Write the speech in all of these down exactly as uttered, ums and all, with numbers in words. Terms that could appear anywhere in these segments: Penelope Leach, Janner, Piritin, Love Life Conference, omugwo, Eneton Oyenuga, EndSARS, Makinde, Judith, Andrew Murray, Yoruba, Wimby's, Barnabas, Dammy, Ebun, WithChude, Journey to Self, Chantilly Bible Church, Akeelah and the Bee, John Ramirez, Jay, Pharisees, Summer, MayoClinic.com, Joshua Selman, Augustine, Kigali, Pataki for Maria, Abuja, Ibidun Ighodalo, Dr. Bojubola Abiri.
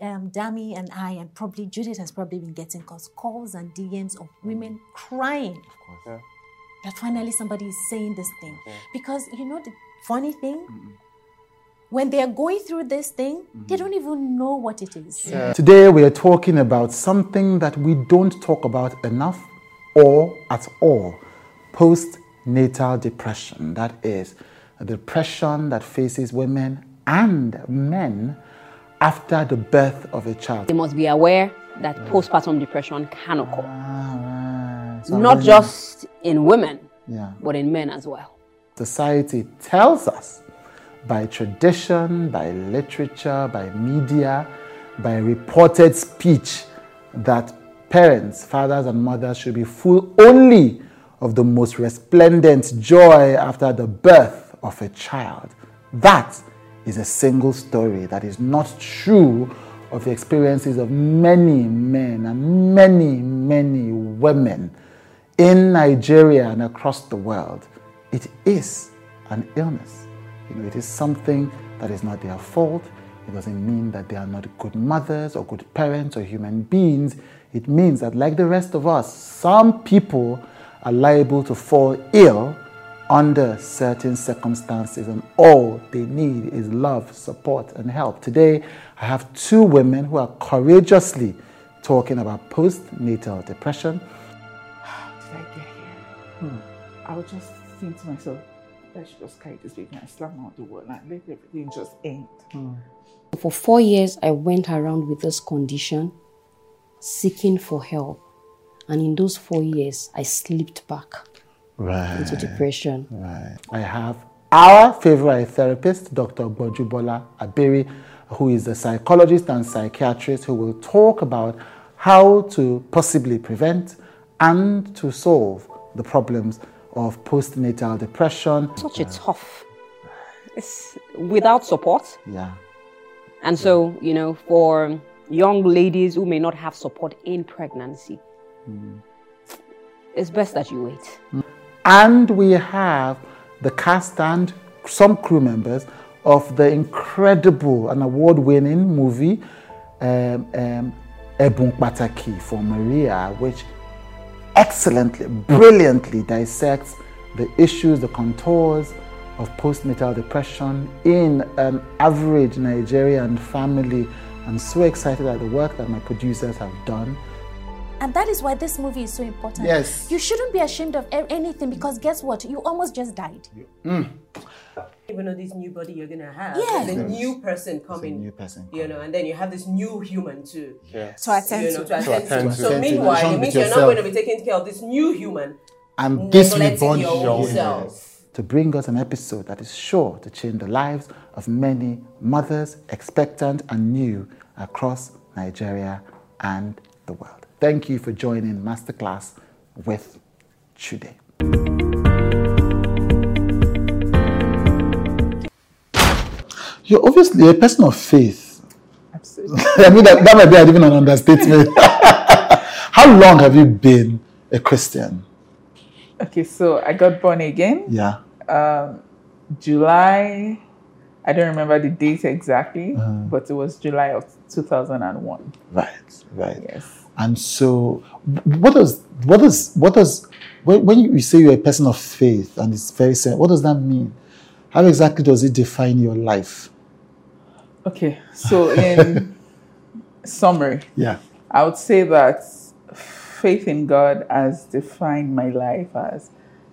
um, Dammy and I, and probably Judith has probably been getting calls and D Ms of women mm. crying. Of course. Yeah. That finally somebody is saying this thing. Okay. Because you know the funny thing? Mm-mm. When they are going through this thing, mm-hmm. they don't even know what it is. Yeah. Today we are talking about something that we don't talk about enough or at all. Postnatal depression. That is a depression that faces women and men after the birth of a child. They must be aware that yeah. postpartum depression can occur. Ah, right. So Not then, just in women, yeah. but in men as well. Society tells us, by tradition, by literature, by media, by reported speech, that parents, fathers and mothers should be full only of the most resplendent joy after the birth of a child. That is a single story that is not true of the experiences of many men and many, many women in Nigeria and across the world. It is an illness. You know, it is something that is not their fault. It doesn't mean that they are not good mothers or good parents or human beings. It means that, like the rest of us, some people are liable to fall ill under certain circumstances, and all they need is love, support, and help. Today, I have two women who are courageously talking about postnatal depression. How did I get here? Hmm. I would just think to myself, I should just carry this baby and slam out the wall and let everything just end. Hmm. For four years, I went around with this condition, seeking for help. And in those four years, I slipped back right. into depression. Right. I have our favorite therapist, Doctor Bojubola Abiri, who is a psychologist and psychiatrist, who will talk about how to possibly prevent and to solve the problems of postnatal depression. Such a tough, it's without support. Yeah. And yeah. so, you know, for young ladies who may not have support in pregnancy, Mm. it's best that you wait. And we have the cast and some crew members of the incredible and award-winning movie um, um, Ebun Pataki for Maria, which excellently, brilliantly dissects the issues, the contours of postnatal depression in an average Nigerian family. I'm so excited at the work that my producers have done. And that is why this movie is so important. Yes. You shouldn't be ashamed of anything, because guess what? You almost just died. Mm. Even though this new body you're going to have, yes. there's a new person coming. There's a new person coming. You know, and then you have this new human too. Yes. To attend you know, to. To, attend to, attend to. to. So meanwhile, it means you're yourself. Not going to be taking care of this new human. And this reborn yourself. To bring us an episode that is sure to change the lives of many mothers, expectant and new, across Nigeria and the world. Thank you for joining Masterclass with Chude. You're obviously a person of faith. Absolutely. I mean, that, that might be even an understatement. How long have you been a Christian? Okay, so I got born again. Yeah. Um, July, I don't remember the date exactly, uh, but it was July of two thousand one. Right, right. Yes. And so, what does, what does, what does, when you say you're a person of faith, and it's very simple, what does that mean? How exactly does it define your life? Okay, so in summary, yeah, I would say that faith in God has defined my life as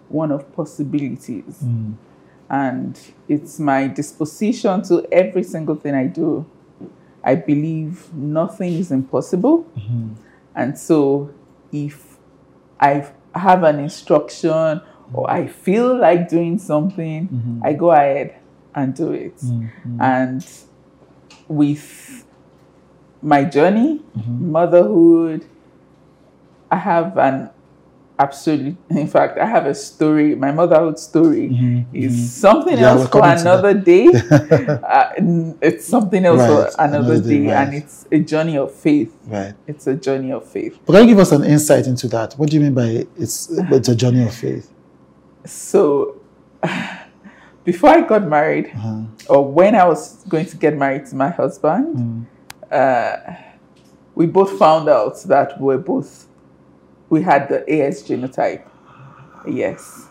one of possibilities. Mm. And it's my disposition to every single thing I do. I believe nothing is impossible. Mm-hmm. And so if I have an instruction mm-hmm. or I feel like doing something, mm-hmm. I go ahead and do it. Mm-hmm. And with my journey, mm-hmm. motherhood, I have an absolute, in fact, I have a story. My motherhood story mm-hmm. is mm-hmm. something yeah, else for another day. uh, it's something else right. for another, another day. day right. And it's a journey of faith. Right. It's a journey of faith. But can you give us an insight into that? What do you mean by it's, it's a journey of faith? So, before I got married, uh-huh. or when I was going to get married to my husband, mm. uh, we both found out that we both, we had the A S genotype. Yes.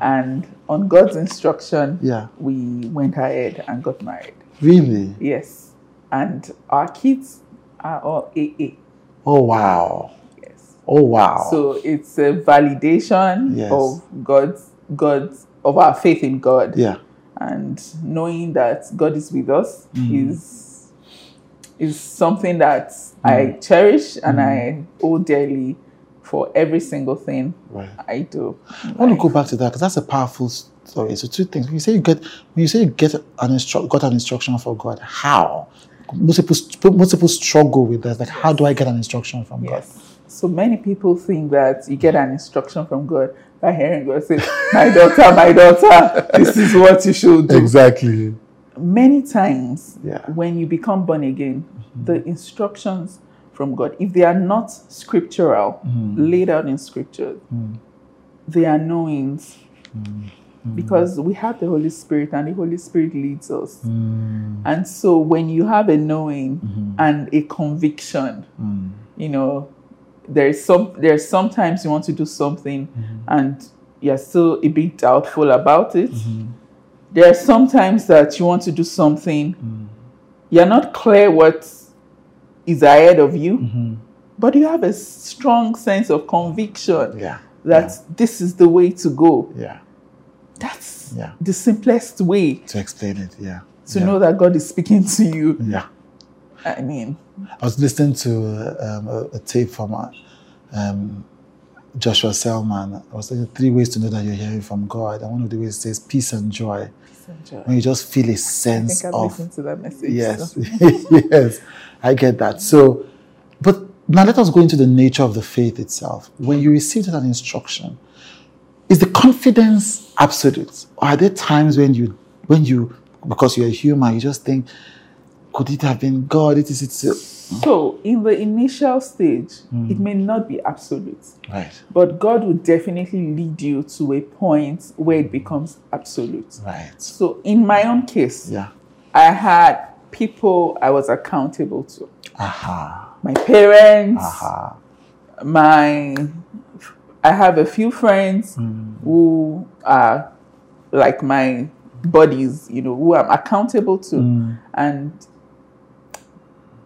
And on God's instruction, yeah, we went ahead and got married. Really? Yes. And our kids are all A A. Oh, wow. Yes. Oh, wow. So it's a validation, yes, of God's, God's, of our faith in God. Yeah. And knowing that God is with us, mm, is, is something that, mm, I cherish and, mm, I owe dearly for every single thing, right, I do. I want to go back to that because that's a powerful story. So two things. When you say you get, when you say you get an instru got an instruction from God, how? Most people, most people struggle with that. Like, how do I get an instruction from, yes, God? So many people think that you get an instruction from God by hearing God say, my daughter, my daughter, this is what you should do. Exactly. Many times, yeah, when you become born again, mm-hmm, the instructions from God, if they are not scriptural, mm, laid out in scripture, mm, they are knowings. Mm. Mm. Because we have the Holy Spirit and the Holy Spirit leads us. Mm. And so when you have a knowing, mm-hmm, and a conviction, mm, you know, There's some. There's sometimes you want to do something, mm-hmm, and you're still a bit doubtful about it. Mm-hmm. There are sometimes that you want to do something, mm, you're not clear what is ahead of you, mm-hmm, but you have a strong sense of conviction, yeah, that, yeah, this is the way to go. Yeah, that's, yeah, the simplest way to explain it. Yeah, to, yeah, know that God is speaking to you. Yeah. I mean, I was listening to um, a, a tape from um, Joshua Selman. I was saying three ways to know that you're hearing from God. And one of the ways says peace and joy. Peace and joy. When you just feel a sense I think I've of. Listened to that message. Yes, so. Yes, I get that. So, but now let us go into the nature of the faith itself. When you received that instruction, is the confidence absolute? Or are there times when you, when you, because you're a human, you just think, could it have been God? It is itself. So, in the initial stage, mm, it may not be absolute. Right. But God will definitely lead you to a point where it becomes absolute. Right. So, in my own case, yeah, I had people I was accountable to. Aha. My parents. Aha. My, I have a few friends, mm, who are like my buddies, you know, who I'm accountable to, mm, and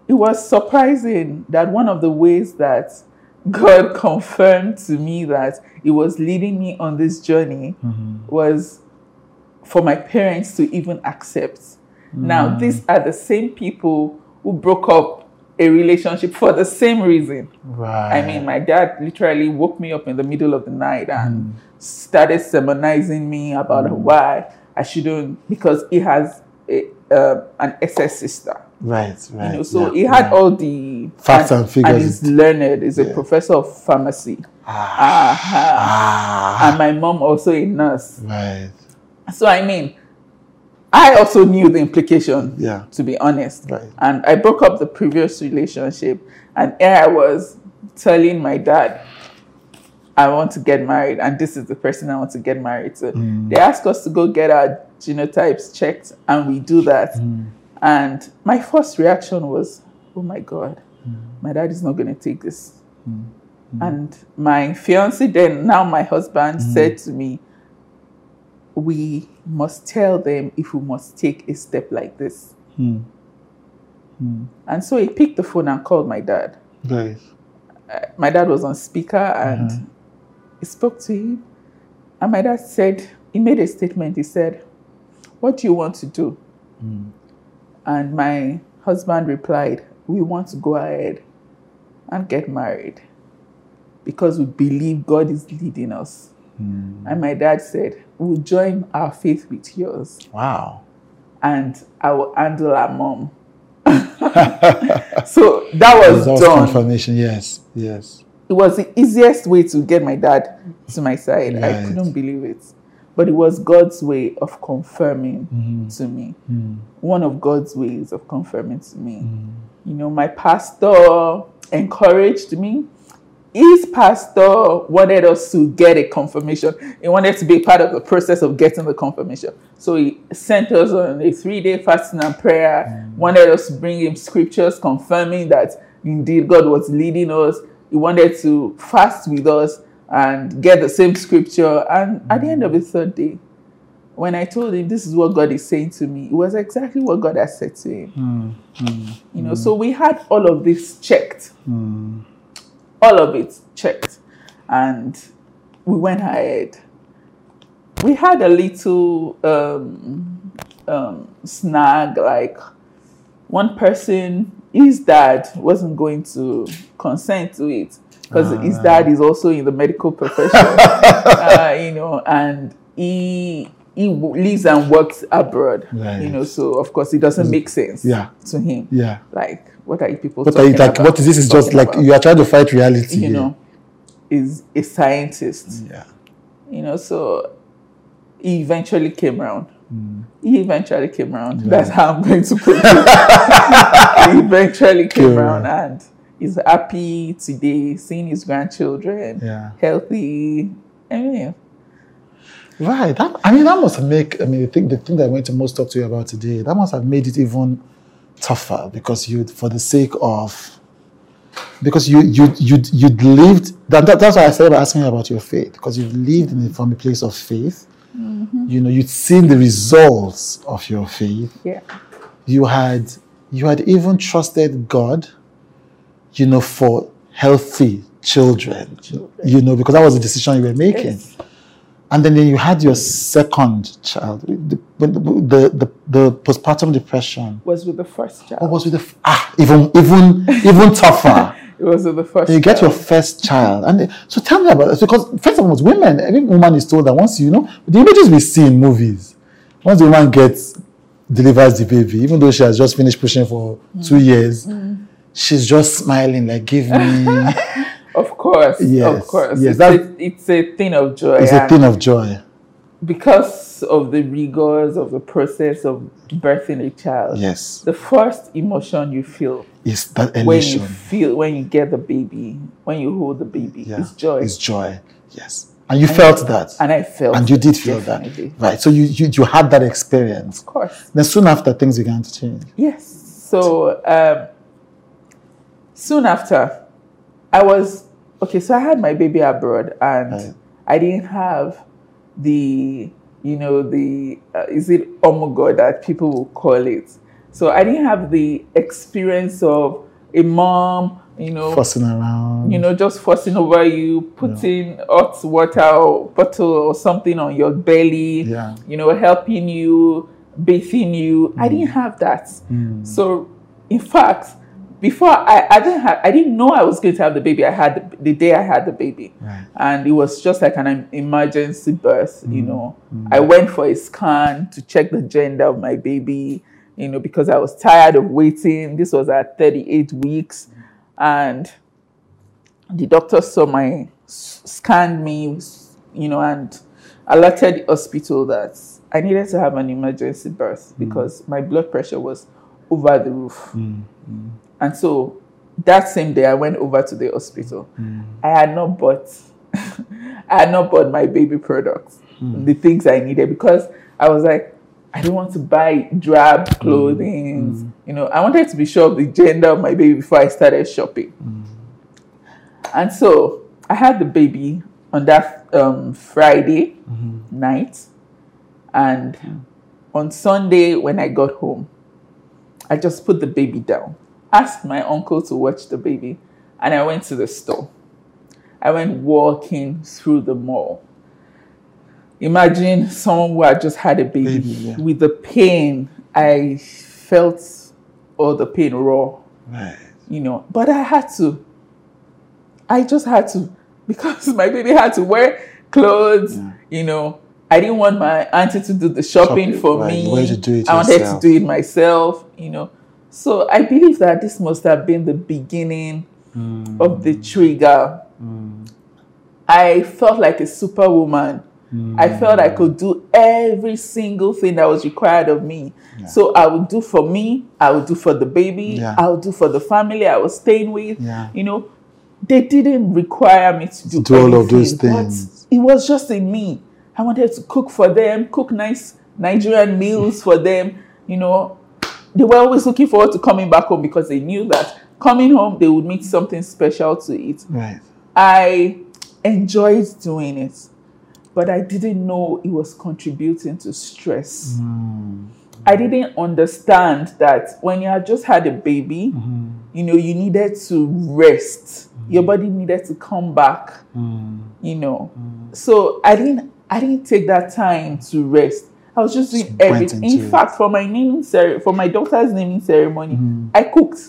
it was surprising that one of the ways that God confirmed to me that it was leading me on this journey, mm-hmm, was for my parents to even accept. Mm. Now, these are the same people who broke up a relationship for the same reason. Right. I mean, my dad literally woke me up in the middle of the night and, mm, started sermonizing me about, mm, why I shouldn't, because he has a, uh, an excess sister. Right, right. You know, so yeah, he had, yeah, all the facts and, and figures. And he's learned. He's, yeah, a professor of pharmacy. Ah, uh-huh. ah. And my mom also a nurse. Right. So I mean, I also knew the implication. Yeah. To be honest. Right. And I broke up the previous relationship, and here I was telling my dad, I want to get married, and this is the person I want to get married to. Mm. They asked us to go get our genotypes checked, and we do that. Mm. And my first reaction was, oh my God, mm, my dad is not going to take this. Mm. Mm. And my fiancé then, now my husband, mm, said to me, we must tell them if we must take a step like this. Mm. Mm. And so he picked the phone and called my dad. Right. Uh, my dad was on speaker, and, mm-hmm, he spoke to him. And my dad said, he made a statement. He said, what do you want to do? Mm. And my husband replied, we want to go ahead and get married because we believe God is leading us. Mm. And my dad said, we'll join our faith with yours. Wow. And I will handle our mom. So that was done. Confirmation, yes, yes. It was the easiest way to get my dad to my side. Right. I couldn't believe it. But it was God's way of confirming, mm, to me. Mm. One of God's ways of confirming to me. Mm. You know, my pastor encouraged me. his pastor wanted us to get a confirmation. He wanted to be part of the process of getting the confirmation. So he sent us on a three-day fasting and prayer, mm. wanted us to bring him scriptures confirming that indeed God was leading us. He wanted to fast with us and get the same scripture. And mm. at the end of the third day, when I told him this is what God is saying to me, it was exactly what God had said to him. Mm. Mm. You know, mm. so we had all of this checked. Mm. All of it checked, and we went ahead. We had a little um, um, snag, like one person, his dad wasn't going to consent to it because uh, his dad is also in the medical profession, uh, you know, and he he lives and works abroad, right. you know, so of course it doesn't make sense yeah. to him. Yeah, like. What are you people what talking are you about? What is this? Is just like about? You are trying to fight reality. You know, is a scientist. Yeah. You know, so he eventually came around. Mm. He eventually came around. Yeah. That's how I'm going to put it. He eventually came around and is happy today, seeing his grandchildren, yeah. healthy. I mean, right. That, I mean, that must make. I mean, the thing, the thing that I went to most talk to you about today, that must have made it even tougher, because you, for the sake of, because you you you you'd lived. That, that, that's why I started asking about your faith, because you've lived in it from a place of faith. Mm-hmm. You know, you'd seen the results of your faith. Yeah, you had you had even trusted God, you know, for healthy children. children. You know, because that was the decision you were making. Yes. And then, then you had your second child. The, the, the, the postpartum depression was with the first child. Oh, was with the ah even even even tougher. It was with the first. You get child. Your first child, and so tell me about it. Because first of all, women. Every woman is told that once you know the images we see in movies, once the woman gets delivers the baby, even though she has just finished pushing for mm. two years, mm. she's just smiling like, "Give me." Of course, yes, of course. Yes, it's, a, it's a thing of joy. It's a thing of joy. Because of the rigors of the process of birthing a child. Yes. The first emotion you feel is that elation. When you feel, when you get the baby, when you hold the baby, yeah. it's joy. It's joy, yes. And you and felt I, that. And I felt And you did feel definitely. That. Right, so you, you, you had that experience. Of course. Then soon after, things began to change. Yes, so um, soon after, I was, okay, so I had my baby abroad, and right. I didn't have the, you know, the, uh, is it omugwo that people will call it? So I didn't have the experience of a mom, you know. Fussing around. You know, just fussing over you, putting yeah. hot water or bottle or something on your belly, yeah. you know, helping you, bathing you. Mm. I didn't have that. Mm. So, in fact, Before, I, I didn't have, I didn't know I was going to have the baby. I had, the, the day I had the baby. Right. And it was just like an emergency birth, mm-hmm. you know. Mm-hmm. I went for a scan to check the gender of my baby, you know, because I was tired of waiting. This was at thirty-eight weeks. And the doctor saw my, scanned me, you know, and alerted the hospital that I needed to have an emergency birth because mm-hmm. my blood pressure was over the roof. Mm-hmm. And so that same day, I went over to the hospital. Mm. I had not bought, I had not bought my baby products, mm. the things I needed, because I was like, I don't want to buy drab clothing. Mm. You know, I wanted to be sure of the gender of my baby before I started shopping. Mm. And so I had the baby on that um, Friday mm-hmm. night. And mm. on Sunday, when I got home, I just put the baby down. Asked my uncle to watch the baby, and I went to the store. I went walking through the mall. Imagine someone who had just had a baby, baby yeah. with the pain. I felt all the pain raw, right. you know. But I had to. I just had to, because my baby had to wear clothes, yeah. you know. I didn't want my auntie to do the shopping Shop, for right. me. Where did you do it I yourself? Wanted to do it myself, you know. So I believe that this must have been the beginning mm. of the trigger. Mm. I felt like a superwoman. Mm. I felt I could do every single thing that was required of me. Yeah. So I would do for me. I would do for the baby. Yeah. I would do for the family I was staying with. Yeah. You know, They didn't require me to do, do all of those things. But it was just in me. I wanted to cook for them, cook nice Nigerian meals for them. You know, they were always looking forward to coming back home because they knew that coming home, they would make something special to eat. Right. I enjoyed doing it, but I didn't know it was contributing to stress. Mm. I didn't understand that when you had just had a baby, mm-hmm. you know, you needed to rest. Mm. Your body needed to come back, mm. you know. Mm. So I didn't, I didn't take that time to rest. I was just doing everything. In fact, for my naming for my daughter's naming ceremony, mm. I cooked.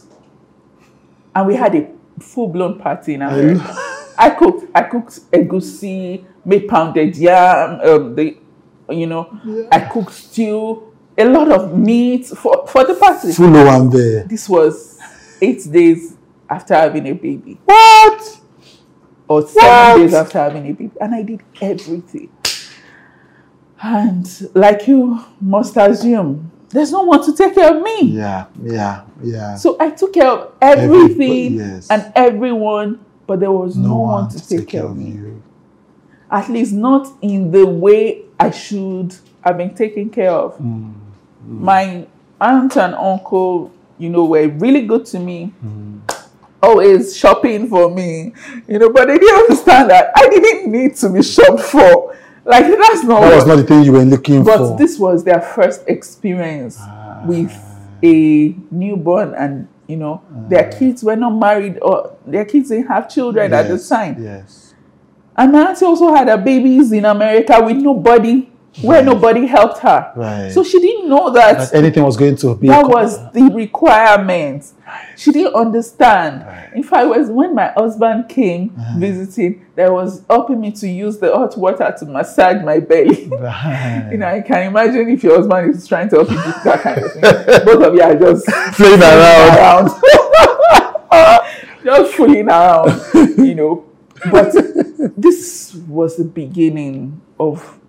And we had a full-blown party in our house. I cooked. I cooked egusi, made pounded yam, um, the, you know, yeah. I cooked stew, a lot of meat for, for the party. Full one there. This was eight days after having a baby. What? Or what? Seven days after having a baby. And I did everything. And like you must assume, there's no one to take care of me. Yeah, yeah, yeah. So I took care of everything Every, yes. and everyone, but there was no, no one to take, take care of me. You. At least not in the way I should have been taken care of. Mm, mm. My aunt and uncle, you know, were really good to me. Mm. Always shopping for me, you know, but they didn't understand that I didn't need to be shopped for. Like, that's not that was not the thing you were looking but for. But this was their first experience ah. with a newborn, and you know, ah. their kids were not married, or their kids didn't have children yes. at the time. Yes. And my auntie also had her babies in America with nobody, yes. where nobody helped her. Right. So she didn't know that, that anything was going to be. That was the requirement. Right. She didn't understand. Right. In fact, it was when my husband came right. visiting, there was helping me to use the hot water to massage my belly. Right. You know, I can imagine if your husband is trying to help you do that kind of thing. Both of you are just playing around. around. Just fooling around, you know. But this was the beginning of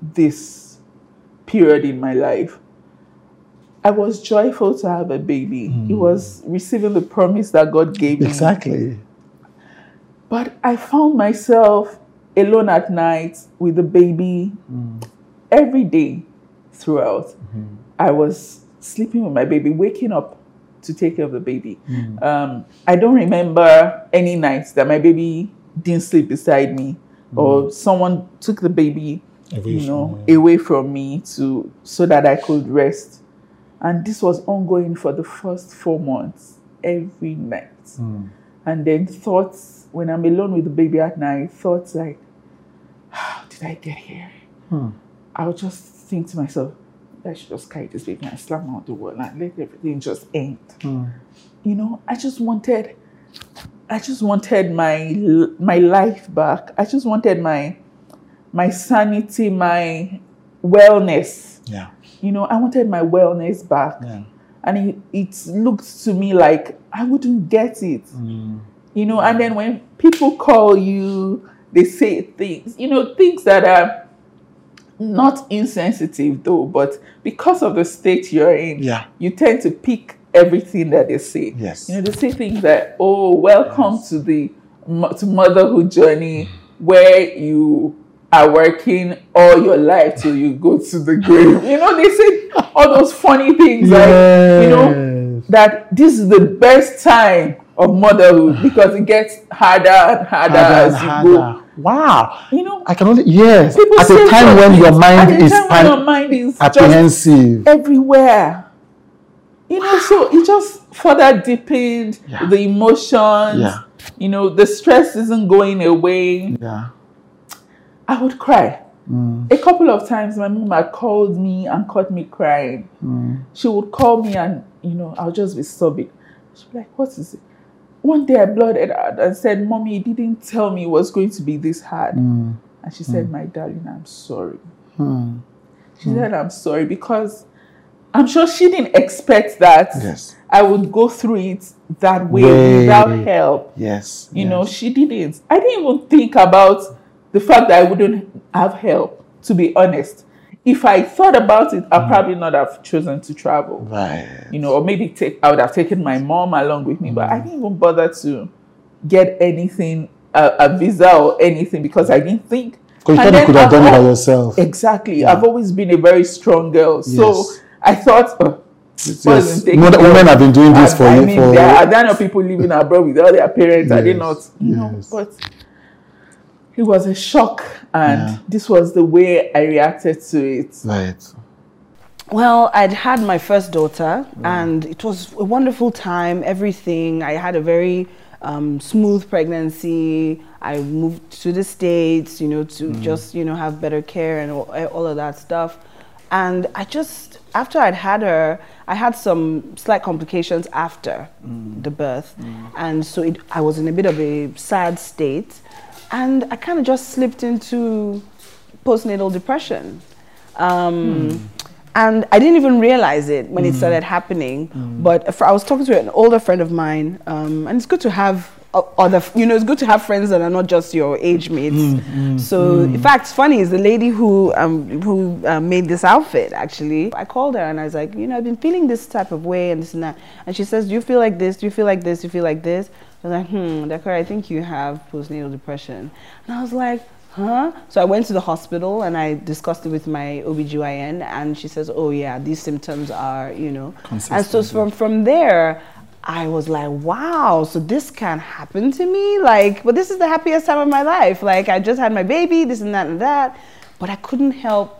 this period in my life. I was joyful to have a baby. Mm. It was receiving the promise that God gave me. Exactly. But I found myself alone at night with the baby mm. every day throughout. Mm-hmm. I was sleeping with my baby, waking up to take care of the baby. Mm. Um, I don't remember any nights that my baby didn't sleep beside me mm. or someone took the baby away, you know, yeah. away from me to so that I could rest. And this was ongoing for the first four months, every night. Mm. And then thoughts, when I'm alone with the baby at night, thoughts like, how did I get here? Hmm. I'll just think to myself, I should just carry this baby and slam out the wall and let everything just end. Hmm. You know, I just wanted, I just wanted my my life back. I just wanted my my sanity, my wellness. Yeah. You know, I wanted my wellness back. Yeah. And it, it looked to me like I wouldn't get it. Mm. You know, and then when people call you, they say things, you know, things that are not insensitive though, but because of the state you're in, yeah. you tend to pick everything that they say. Yes. You know, they say things like, oh, welcome yes. to the to motherhood journey where you are working all your life till you go to the grave. You know, they say all those funny things yes. like, you know, that this is the best time of motherhood because it gets harder and harder, harder as and you harder. Go. Wow. You know, I can only, yes. At a time when your mind is pan- apprehensive. Everywhere. You know, wow. so it just further deepened yeah. the emotions. Yeah. You know, the stress isn't going away. Yeah. I would cry. Mm. A couple of times my mom had called me and caught me crying. Mm. She would call me and, you know, I'll just be sobbing. She'd be like, what is it? One day I blurted out and said, Mommy, you didn't tell me it was going to be this hard. Mm. And she said, mm. my darling, I'm sorry. Mm. She mm. said, I'm sorry, because I'm sure she didn't expect that yes. I would go through it that way, way. Without help. Yes. You yes. know, she didn't. I didn't even think about the fact that I wouldn't have help, to be honest. If I thought about it, I mm. probably not have chosen to travel. Right. You know, or maybe take, I would have taken my mom along with me, mm. but I didn't even bother to get anything, a, a visa or anything, because I didn't think. Because you thought you could have done it by yourself. Exactly. Yeah. I've always been a very strong girl. So yes. I thought, oh, yes. yes. No, women have been doing this I, for I you. Mean, for... There, are, there are people living abroad with all their parents. Yes. Are they not? You yes. know, but it was a shock. And yeah. this was the way I reacted to it. Right. Well, I'd had my first daughter, mm. and it was a wonderful time, everything. I had a very um, smooth pregnancy. I moved to the States, you know, to mm. just, you know, have better care and all, all of that stuff. And I just, after I'd had her, I had some slight complications after mm. the birth. Mm. And so it, I was in a bit of a sad state. And I kind of just slipped into postnatal depression. Um, mm. And I didn't even realize it when mm. it started happening. Mm. But I was talking to an older friend of mine, um, and it's good to have other, you know, it's good to have friends that are not just your age mates. Mm, mm, so, mm. in fact, it's funny, is the lady who um, who uh, made this outfit, actually. I called her and I was like, you know, I've been feeling this type of way and this and that. And she says, do you feel like this? Do you feel like this? Do you feel like this? I was like, hmm, Dakar, I think you have postnatal depression. And I was like, huh? So I went to the hospital and I discussed it with my O B G Y N, and she says, oh yeah, these symptoms are, you know. Consistent. And so from, from there, I was like, wow, so this can happen to me? Like, but this is the happiest time of my life. Like, I just had my baby, this and that and that. But I couldn't help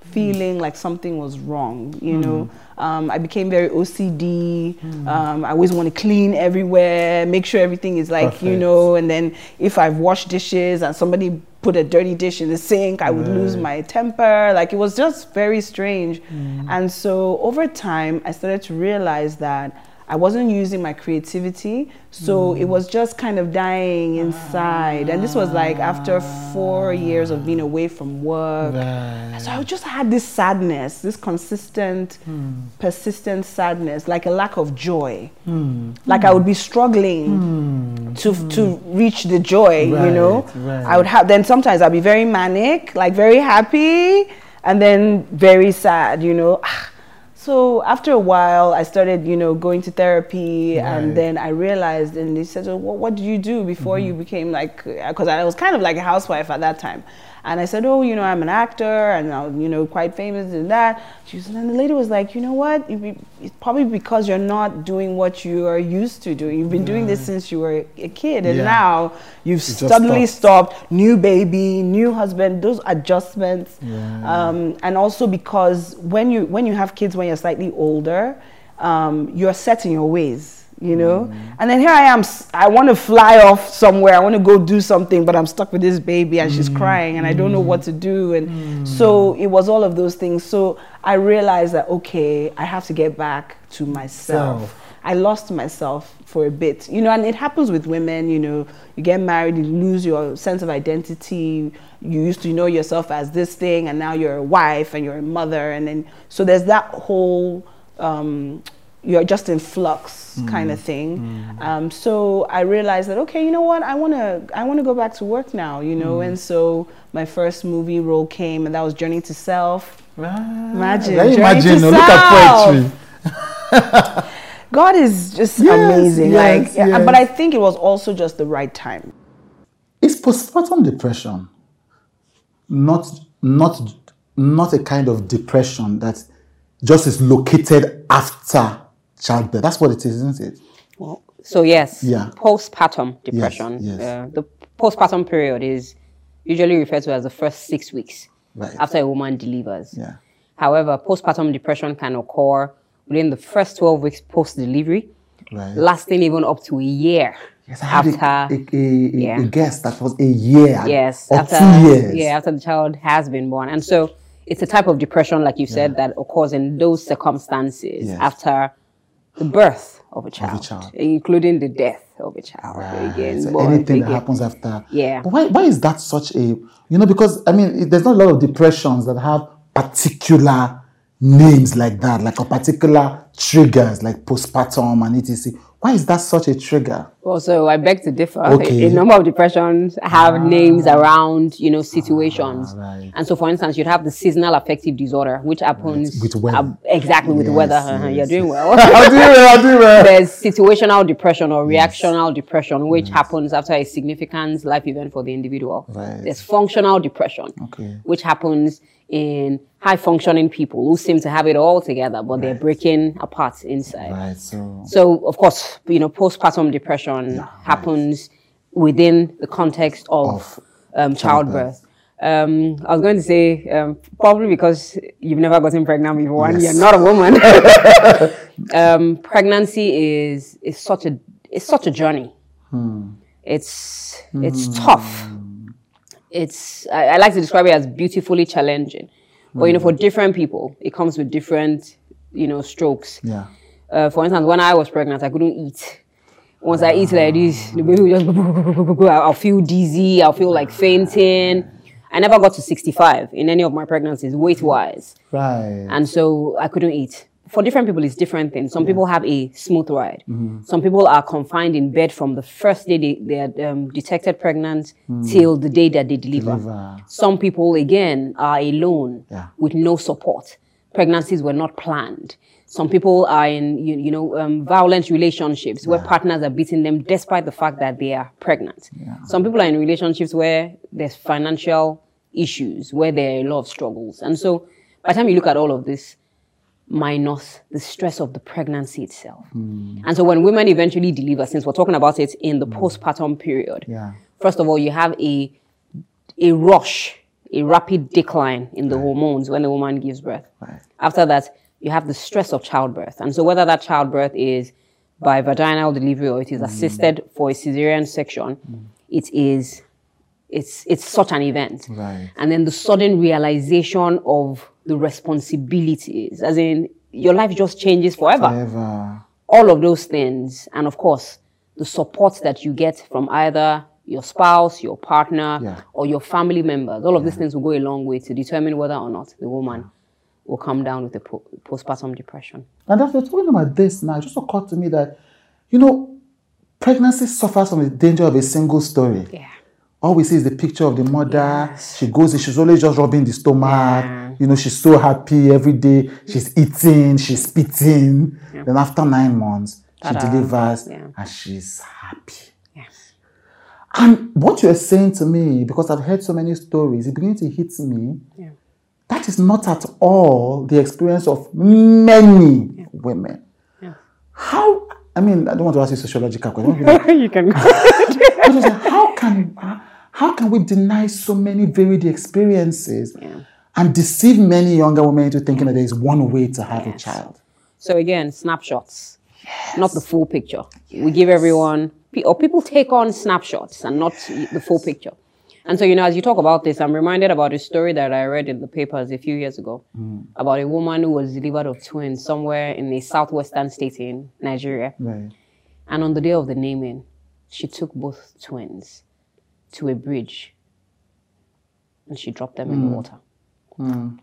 feeling like something was wrong, you mm. know. Um, I became very O C D. Mm. Um, I always want to clean everywhere, make sure everything is like, perfect. You know, and then if I've washed dishes and somebody put a dirty dish in the sink, I would right. lose my temper. Like, it was just very strange. Mm. And so over time, I started to realize that I wasn't using my creativity, so mm. it was just kind of dying inside. Ah. And this was like after four years of being away from work. Right. So I just had this sadness, this consistent, mm. persistent sadness, like a lack of joy. Mm. Like mm. I would be struggling mm. to mm. to reach the joy, right, you know? Right. I would have, then sometimes I'd be very manic, like very happy, and then very sad, you know? So after a while, I started, you know, going to therapy, right. and then I realized, and they said, well, what did you do before mm-hmm. you became like, because I was kind of like a housewife at that time. And I said, oh, you know, I'm an actor, and I'm, you know, quite famous and that. She was, and the lady was like, you know what, be, it's probably because you're not doing what you are used to doing. You've been yeah. doing this since you were a kid, and yeah. now you've you suddenly stopped. stopped, new baby, new husband, those adjustments. Yeah. Um, and also because when you, when you have kids when you're slightly older, um, you're set in your ways. You know, mm. and then here I am. I want to fly off somewhere. I want to go do something, but I'm stuck with this baby, and mm. she's crying, and I don't know what to do. And mm. so it was all of those things. So I realized that, okay, I have to get back to myself. Self. I lost myself for a bit, you know, and it happens with women. You know, you get married, you lose your sense of identity. You used to know yourself as this thing, and now you're a wife and you're a mother, and then so there's that whole. Um, you're just in flux mm. kind of thing. Mm. Um, so I realized that, okay, you know what? I want to I want to go back to work now, you know? Mm. And so my first movie role came, and that was Journey to Self. Ah, imagine, Journey imagine, to no, Self. Look at poetry. God is just yes, amazing. Yes, like, yes. But I think it was also just the right time. Is postpartum depression not not not a kind of depression that just is located after childbirth? That's what it is, isn't it? Well, so yes, yeah. postpartum depression. Yes, yes. Uh, the postpartum period is usually referred to as the first six weeks right. after a woman delivers. Yeah. However, postpartum depression can occur within the first twelve weeks post-delivery, right. lasting even up to a year. Yes, I had after a, a, a, yeah. a guess that was a year. Yes, or after two years. Yeah, after the child has been born, and so. It's a type of depression, like you said, yeah. that occurs in those circumstances yes. after the birth of a child, of a child. Including the death of a child. Right. Again, so born, anything again. That happens after. Yeah. But why, why is that such a, you know, because, I mean, it, there's not a lot of depressions that have particular names like that, like a particular triggers, like postpartum and et cetera. Why is that such a trigger? Well, so I beg to differ. Okay. A, a number of depressions have ah. names around, you know, situations. Ah, right. And so, for instance, you'd have the seasonal affective disorder, which happens... With weather. Uh, exactly, with yes, weather. Yes. Uh, you're doing well. I'm doing well, I'm doing well. There's situational depression or yes. reactional depression, which yes. happens after a significant life event for the individual. Right. There's functional depression, okay. which happens in high-functioning people who seem to have it all together, but right. they're breaking apart inside. Right, so. so, of course, you know, postpartum depression yeah, happens right. within the context of, of um, childbirth. childbirth. Um, I was going to say, um, probably because you've never gotten pregnant before, yes. and you're not a woman. um, pregnancy is is such a it's such a journey. Hmm. It's it's mm. tough. It's I, I like to describe it as beautifully challenging. But, you know, for different people, it comes with different, you know, strokes. Yeah. Uh, for instance, when I was pregnant, I couldn't eat. Once I eat like this, the baby will just... I'll feel dizzy. I'll feel like fainting. I never got to sixty-five in any of my pregnancies, weight-wise. Right. And so I couldn't eat. For different people, it's different things. Some yeah. people have a smooth ride. Mm-hmm. Some people are confined in bed from the first day they, they are um, detected pregnant mm. till the day that they deliver. deliver. Some people, again, are alone yeah. with no support. Pregnancies were not planned. Some people are in, you, you know, um, violent relationships yeah. where partners are beating them despite the fact that they are pregnant. Yeah. Some people are in relationships where there's financial issues, where there are a lot of struggles. And so by the time you look at all of this, minus the stress of the pregnancy itself. Mm. And so when women eventually deliver, since we're talking about it in the mm. postpartum period, yeah. first of all, you have a, a rush, a rapid decline in the right. hormones when the woman gives birth. Right. After that, you have the stress of childbirth. And so whether that childbirth is by vaginal delivery or it is mm. assisted for a cesarean section, mm. it is, it's, it's such an event. Right. And then the sudden realization of the responsibilities, as in your life just changes forever. forever. All of those things. And of course, the support that you get from either your spouse, your partner, yeah. or your family members. All of yeah. these things will go a long way to determine whether or not the woman will come down with a po postpartum depression. And after talking about this now, it just occurred to me that, you know, pregnancy suffers from the danger of a single story. Yeah. All we see is the picture of the mother. Yes. She goes, she's always just rubbing the stomach. Yeah. You know, she's so happy every day. She's eating, she's spitting. Yeah. Then after nine months, Ta-da. she delivers yeah. and she's happy. Yes. And what you're saying to me, because I've heard so many stories, it beginning to hit me. Yeah. That is not at all the experience of many yeah. women. Yeah. How, I mean, I don't want to ask you sociological questions. You can How can... How can we deny so many varied experiences yeah. and deceive many younger women into thinking that there is one way to have yes. a child? So again, snapshots, yes. not the full picture. Yes. We give everyone, or people take on snapshots and not yes. the full picture. And so, you know, as you talk about this, I'm reminded about a story that I read in the papers a few years ago mm. about a woman who was delivered of twins somewhere in a southwestern state in Nigeria. Right. And on the day of the naming, she took both twins to a bridge and she dropped them mm. in the water. Mm.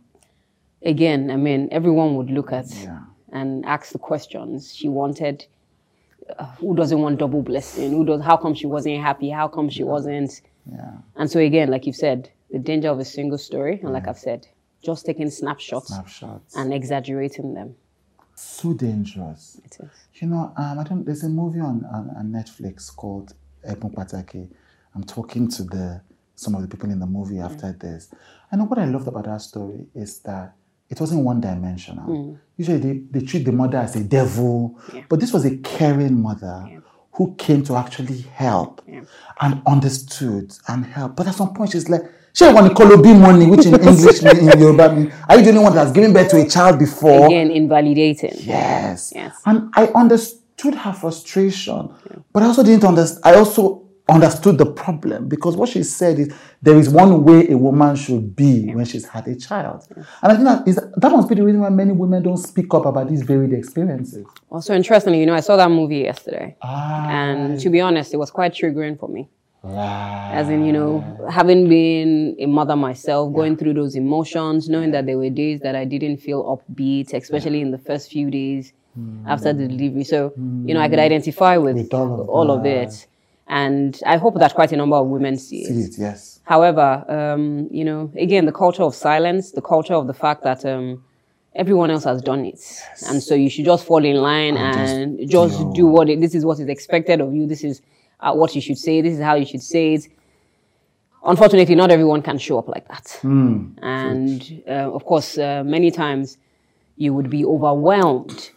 Again, I mean, everyone would look at yeah. and ask the questions. She wanted, uh, who doesn't want double blessing? Who does? How come she wasn't happy? How come she yeah. wasn't? Yeah. And so again, like you've said, the danger of a single story, and yeah. like I've said, just taking snapshots, snapshots and exaggerating them. So dangerous. It is. You know, um, I don't, there's a movie on, on, on Netflix called Ebun Pataki. I'm talking to the some of the people in the movie mm. after this. And what I loved about that story is that it wasn't one-dimensional. Mm. Usually they, they treat the mother as a devil, yeah. but this was a caring mother yeah. who came to actually help yeah. and understood and helped. But at some point she's like, she don't want to call B money, which in English, in Yoruba, mean, are you the only one that's given birth to a child before? Again, invalidating. Yes. yes. And I understood her frustration, yeah. but I also didn't understand, I also understood the problem, because what she said is there is one way a woman should be yeah. when she's had a child. Yeah. And I think that, is, that must be the reason why many women don't speak up about these varied experiences. Well, so interestingly, you know, I saw that movie yesterday. Ah. And to be honest, it was quite triggering for me. Ah. As in, you know, having been a mother myself, going yeah. through those emotions, knowing that there were days that I didn't feel upbeat, especially yeah. in the first few days. mm. after the delivery. So, mm. you know, I could identify with, with all, of, all of it. And I hope that quite a number of women see it. See it, yes. However, um, you know, again, the culture of silence, the culture of the fact that um, everyone else has done it. Yes. And so you should just fall in line and, and just, just you know, do what it, this is what is expected of you. This is uh, what you should say. This is how you should say it. Unfortunately, not everyone can show up like that. Mm, and uh, of course, uh, many times you would be overwhelmed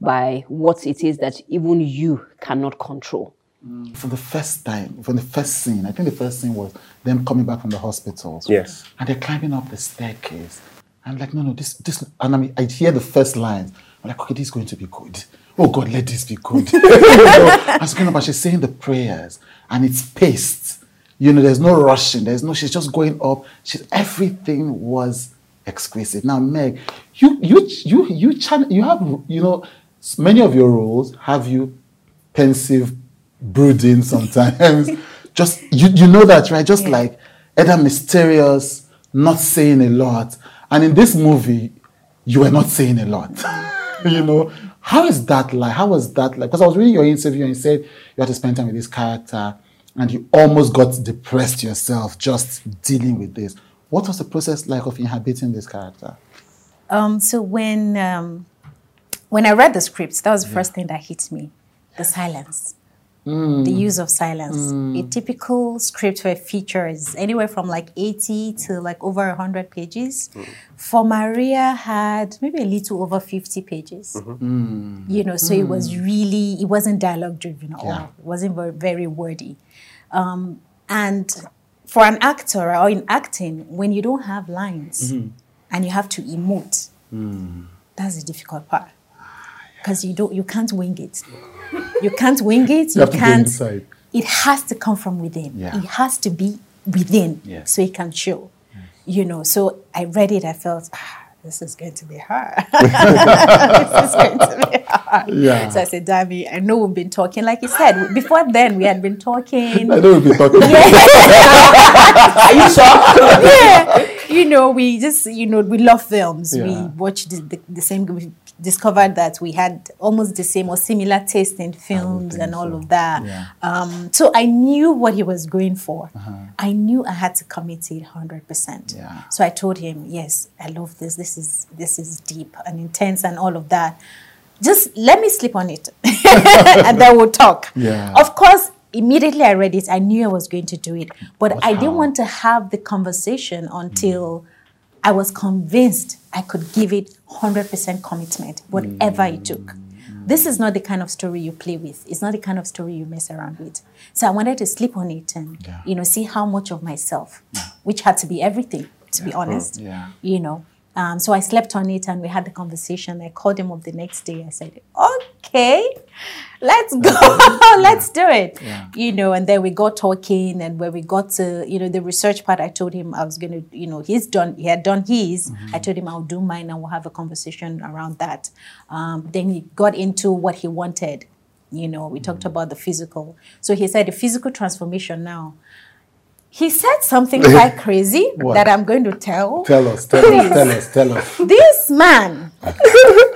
by what it is that even you cannot control. Mm. For the first time, for the first scene, I think the first scene was them coming back from the hospitals. Yes. And they're climbing up the staircase. I'm like, no, no, this, this, and I mean, I hear the first lines. I'm like, okay, this is going to be good. Oh God, let this be good. I was going up and she's saying the prayers and it's paced. You know, there's no rushing. There's no, she's just going up. She, everything was exquisite. Now, Meg, you, you, you, you, you have, you know, many of your roles have you pensive, brooding sometimes. Just, you, you know that, right? Just yeah. like, either mysterious, not saying a lot. And in this movie, you were not saying a lot. You know, how is that like? How was that like? Because I was reading your interview and you said you had to spend time with this character. And you almost got depressed yourself just dealing with this. What was the process like of inhabiting this character? Um, so when um, when I read the script, that was the yeah. first thing that hit me. The silence. Mm. The use of silence. Mm. A typical script for a feature is anywhere from like eighty to like over one hundred pages. Mm. For Maria had maybe a little over fifty pages. Mm-hmm. Mm. You know, so mm. it was really, it wasn't dialogue driven at yeah. all. It wasn't very, very wordy. Um, and for an actor or in acting, when you don't have lines mm-hmm. and you have to emote, mm. that's the difficult part. Because you don't, you can't wing it. You can't wing it. You, you can't. It has to come from within. Yeah. It has to be within, yes. so it can show. Yes. You know. So I read it. I felt ah, this is going to be hard. This is going to be hard. Yeah. So I said, Dammy, I know we've been talking. Like you said, before then we had been talking. I know we've been talking. Yeah. Are you sure? Yeah. You know, we just, you know, we love films. Yeah. We watched the, the, the same. We discovered that we had almost the same or similar taste in films and all so. Of that. Yeah. Um, so I knew what he was going for. Uh-huh. I knew I had to commit to it one hundred percent. Yeah. So I told him, yes, I love this. This is this is deep and intense and all of that. Just let me sleep on it and then we'll talk. Yeah. Of course, immediately I read it, I knew I was going to do it. But what I how? didn't want to have the conversation until mm. I was convinced I could give it one hundred percent commitment, whatever mm. it took. This is not the kind of story you play with. It's not the kind of story you mess around with. So I wanted to sleep on it and yeah. you know, see how much of myself, yeah. which had to be everything, to yeah. be honest. Yeah. You know. Um, so I slept on it and we had the conversation. I called him up the next day. I said, okay, let's go. Let's yeah. do it. Yeah. You know, and then we got talking and when we got to, you know, the research part, I told him I was going to, you know, he's done, he had done his. Mm-hmm. I told him I'll do mine and we'll have a conversation around that. Um, then he got into what he wanted. You know, we mm-hmm. talked about the physical. So he said the physical transformation now. He said something quite crazy that I'm going to tell. Tell us, tell us, tell us, tell us. This man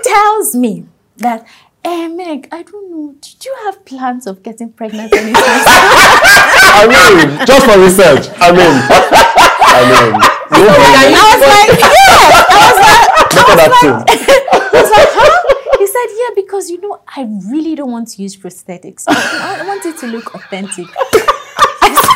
tells me that, hey, Meg, I don't know, did you have plans of getting pregnant anytime soon? I mean, just for research. I mean, I mean. You know, I was like, yeah. I was like, look at that too. I was like, huh? He said, yeah, because, you know, I really don't want to use prosthetics. I want it to look authentic.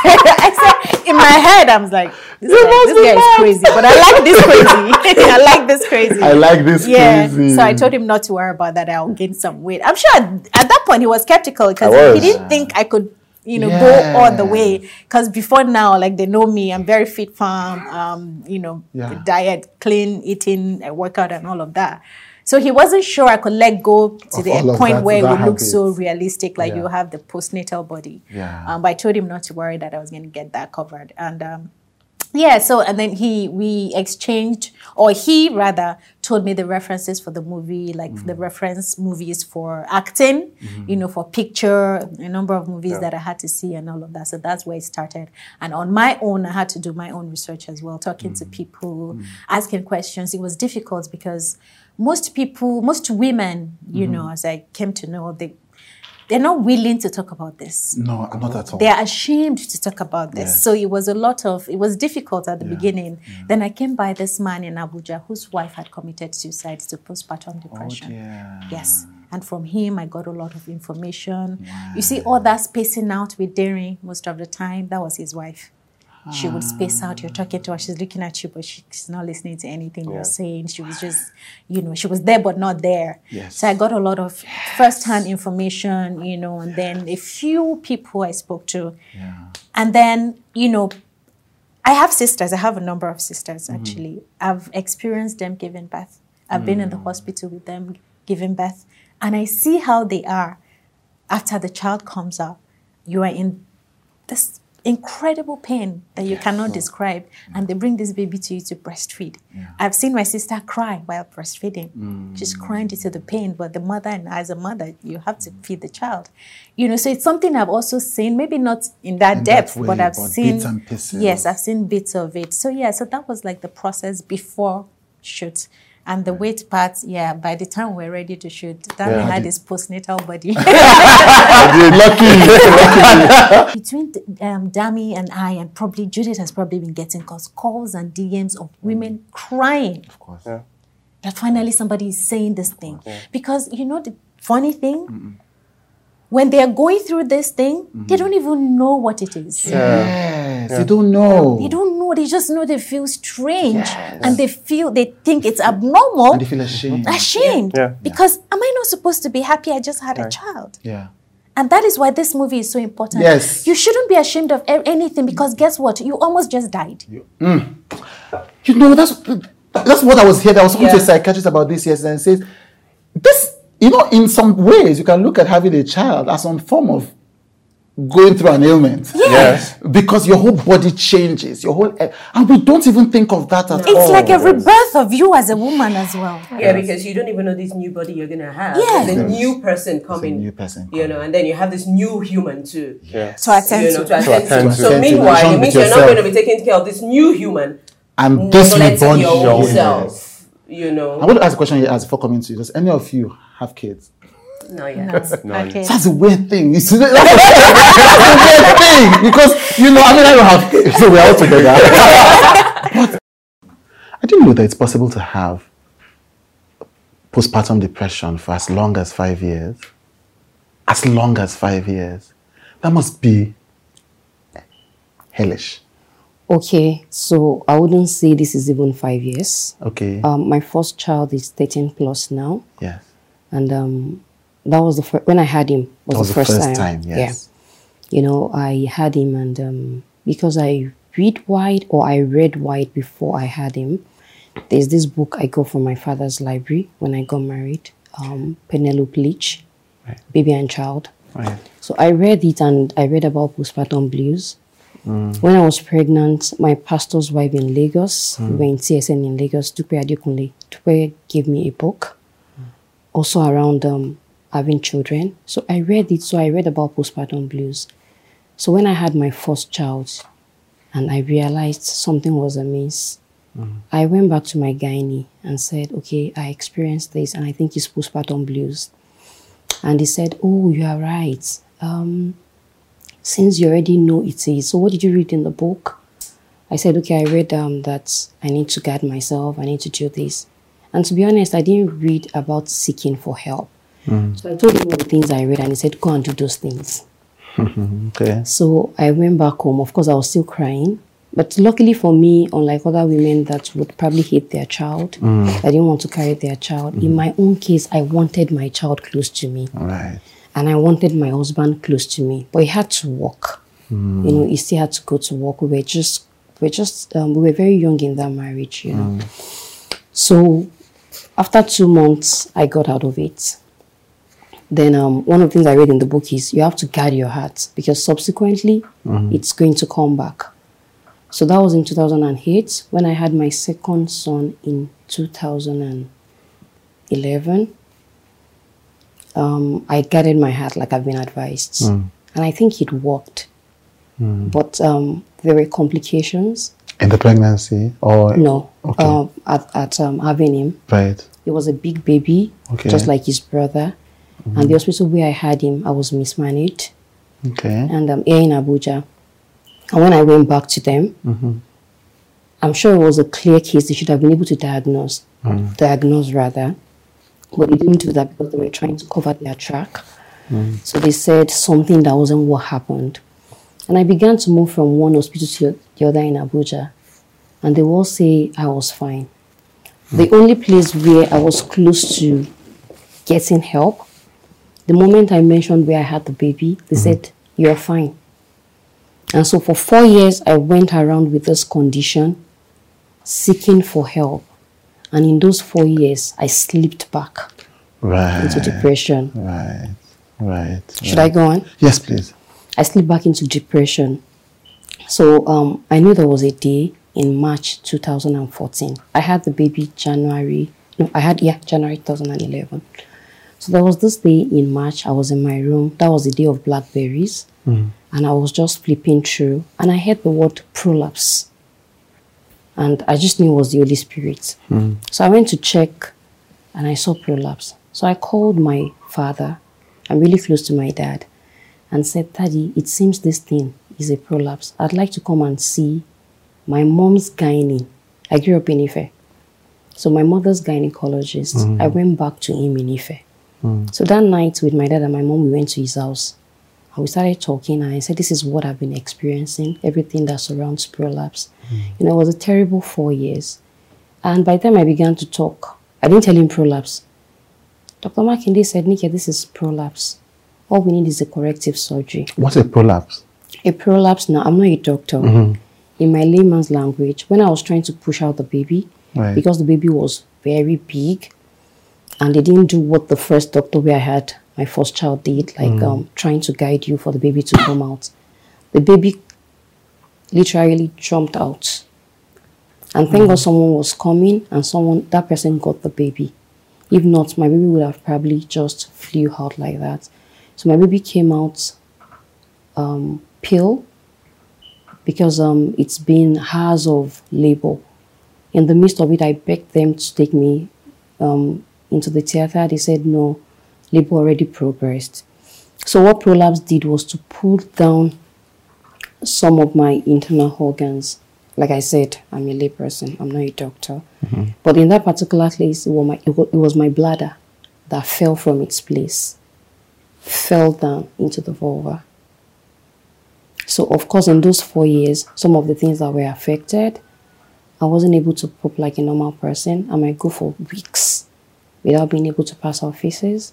I said, in my head, I was like, this guy, this guy is crazy, but I like this crazy. I like this crazy. I like this yeah. crazy. So I told him not to worry about that. I'll gain some weight. I'm sure at, at that point he was skeptical because he didn't yeah. think I could, you know, yeah. go all the way. Because before now, like they know me, I'm very fit, farm, um, you know, yeah. diet, clean eating, I work out and all of that. So he wasn't sure I could let go to of the point that, where that it would habit. Look so realistic, like yeah. you have the postnatal body. Yeah. Um, but I told him not to worry that I was going to get that covered. And um, yeah, so and then he we exchanged, or he rather told me the references for the movie, like mm-hmm. the reference movies for acting, mm-hmm. you know, for picture, a number of movies yeah. that I had to see and all of that. So that's where it started. And on my own, I had to do my own research as well, talking mm-hmm. to people, mm-hmm. asking questions. It was difficult because most people, most women, you mm-hmm. know, as I came to know, they, they're not willing to talk about this. No, not at all. They're ashamed to talk about this. Yes. So it was a lot of, it was difficult at the yeah. beginning. Yeah. Then I came by this man in Abuja whose wife had committed suicide to postpartum depression. Oh, dear. Yes. And from him, I got a lot of information. Yeah. You see, all that spacing out with Dairy most of the time, that was his wife. Ah. She would space out. You're talking to her. She's looking at you, but she's not listening to anything yeah. you're saying. She was just, you know, she was there, but not there. Yes. So I got a lot of yes. first-hand information, you know, and yeah. then a few people I spoke to. Yeah. And then, you know, I have sisters. I have a number of sisters, actually. Mm. I've experienced them giving birth. I've mm. been in the hospital with them giving birth. And I see how they are after the child comes out. You are in this incredible pain that you yes. cannot describe. Yeah. And they bring this baby to you to breastfeed. Yeah. I've seen my sister cry while breastfeeding. Mm. She's crying due to the pain. But the mother, and as a mother, you have to feed the child. You know, so it's something I've also seen, maybe not in that in depth, that way, but I've but seen... bits and pieces. Yes, I've seen bits of it. So yeah, so that was like the process before shoot. And the weight part, yeah, by the time we're ready to shoot, Dammy yeah, had his postnatal body. Lucky, lucky. Between um, Dammy and I, and probably Judith has probably been getting calls, calls and D Ms of women mm. crying. Of course. Yeah. That finally somebody is saying this thing. Yeah. Because, you know, the funny thing, mm-mm. when they're going through this thing, mm-hmm. they don't even know what it is. Yeah. Yes. Yeah. They don't know. They don't know. They just know they feel strange. Yes. And they feel, they think it's abnormal. And they feel ashamed. Ashamed. Yeah. Yeah. Because am I not supposed to be happy? I just had right. a child. Yeah. And that is why this movie is so important. Yes. You shouldn't be ashamed of anything because guess what? You almost just died. Yeah. Mm. You know, that's that's what I was hearing. I was talking yeah. to a psychiatrist about this yesterday and says, this... You know, in some ways, you can look at having a child as some form of going through an ailment. Yes. yes. Because your whole body changes. Your whole... And we don't even think of that at it's all. It's like a rebirth of you as a woman as well. Yeah, yes. Because you don't even know this new body you're going to have. Yes. There's a new person coming. It's a new person coming. You know, and then you have this new human to... Yes. To attend you know, to. To attend to. to. So attend meanwhile, to. it means you're not going to be taking care of this new human. And this reborn yourself. You know, I want to ask a question here as before coming to you. Does any of you have kids? No, yeah, no, no. Okay. That's a weird thing. That's a weird thing because you know, I mean, I don't have kids, so we're all together. But I didn't know that it's possible to have postpartum depression for as long as five years. As long as five years, that must be hellish. Okay, so I wouldn't say this is even five years. Okay. Um, my first child is thirteen plus now. Yes. And um, that was the fir- when I had him was, that was the first, the first time. time yes. Yeah. You know, I had him, and um, because I read wide or I read wide before I had him, there's this book I got from my father's library when I got married, um, Penelope Leach, right. Baby and Child. Right. So I read it, and I read about postpartum blues. Mm. When I was pregnant, my pastor's wife in Lagos, mm. we were in T S N in Lagos, Tupe Adiokunle, Tupe gave me a book, mm. also around um, having children. So I read it, so I read about postpartum blues. So when I had my first child and I realized something was amiss, mm. I went back to my gynae and said, okay, I experienced this and I think it's postpartum blues. And he said, oh, you are right. Um... Since you already know it is, so what did you read in the book? I said, okay, I read um, that I need to guard myself, I need to do this. And to be honest, I didn't read about seeking for help. Mm. So I told him all the things I read and he said, go and do those things. Okay. So I went back home. Of course, I was still crying. But luckily for me, unlike other women that would probably hate their child, mm. I didn't want to carry their child. Mm. In my own case, I wanted my child close to me. All right. And I wanted my husband close to me, but he had to work. Mm. You know, he still had to go to work. We were just, we were just, um, we were very young in that marriage, you know. Mm. So after two months, I got out of it. Then um, one of the things I read in the book is you have to guard your heart because subsequently mm. it's going to come back. So that was in two thousand eight when I had my second son in two thousand eleven. Um, I guarded my heart like I've been advised. Mm. And I think it worked. Mm. But um, there were complications. In the pregnancy? or No, okay. uh, at, at um, having him. Right. He was a big baby, okay. just like his brother. Mm-hmm. And the hospital where I had him, I was mismanaged. Okay. And I'm um, here in Abuja. And when I went back to them, mm-hmm. I'm sure it was a clear case they should have been able to diagnose, mm. diagnose rather. But they didn't do that because they were trying to cover their track. Mm. So they said something that wasn't what happened. And I began to move from one hospital to the other in Abuja. And they all say I was fine. Mm. The only place where I was close to getting help, the moment I mentioned where I had the baby, they mm. said, you're fine. And so for four years, I went around with this condition, seeking for help. And in those four years, I slipped back right. into depression. Right, right. Should right. I go on? Yes, please. I slipped back into depression. So um, I knew there was a day in March two thousand fourteen. I had the baby January, no, I had, yeah, January two thousand eleven. So there was this day in March, I was in my room. That was the day of blackberries. Mm. And I was just flipping through. And I heard the word prolapse. And I just knew it was the Holy Spirit. Mm. So I went to check and I saw prolapse. So I called my father. I'm really close to my dad. And said, Daddy, it seems this thing is a prolapse. I'd like to come and see my mom's gynae. I grew up in Ife. So my mother's gynecologist, mm. I went back to him in Ife. Mm. So that night with my dad and my mom, we went to his house. And we started talking and I said, this is what I've been experiencing, everything that surrounds prolapse. Mm. You know, it was a terrible four years. And by the time I began to talk, I didn't tell him prolapse. Doctor Makinde said, Nikia, this is prolapse. All we need is a corrective surgery. What's a prolapse? A prolapse, now, I'm not a doctor. Mm-hmm. In my layman's language, when I was trying to push out the baby, right. because the baby was very big, and they didn't do what the first doctor where I had my first child did, like mm. um, trying to guide you for the baby to come out. The baby literally jumped out. And thank mm. God someone was coming, and someone that person got the baby. If not, my baby would have probably just flew out like that. So my baby came out um, pale because um, it's been hours of labor. In the midst of it, I begged them to take me um, into the theater. They said, no, labor already progressed. So what prolapse did was to pull down some of my internal organs. Like I said, I'm a lay person. I'm not a doctor. Mm-hmm. But in that particular case, it was, my, it was my bladder that fell from its place. Fell down into the vulva. So, of course, in those four years, some of the things that were affected, I wasn't able to poop like a normal person. I might go for weeks without being able to pass out feces.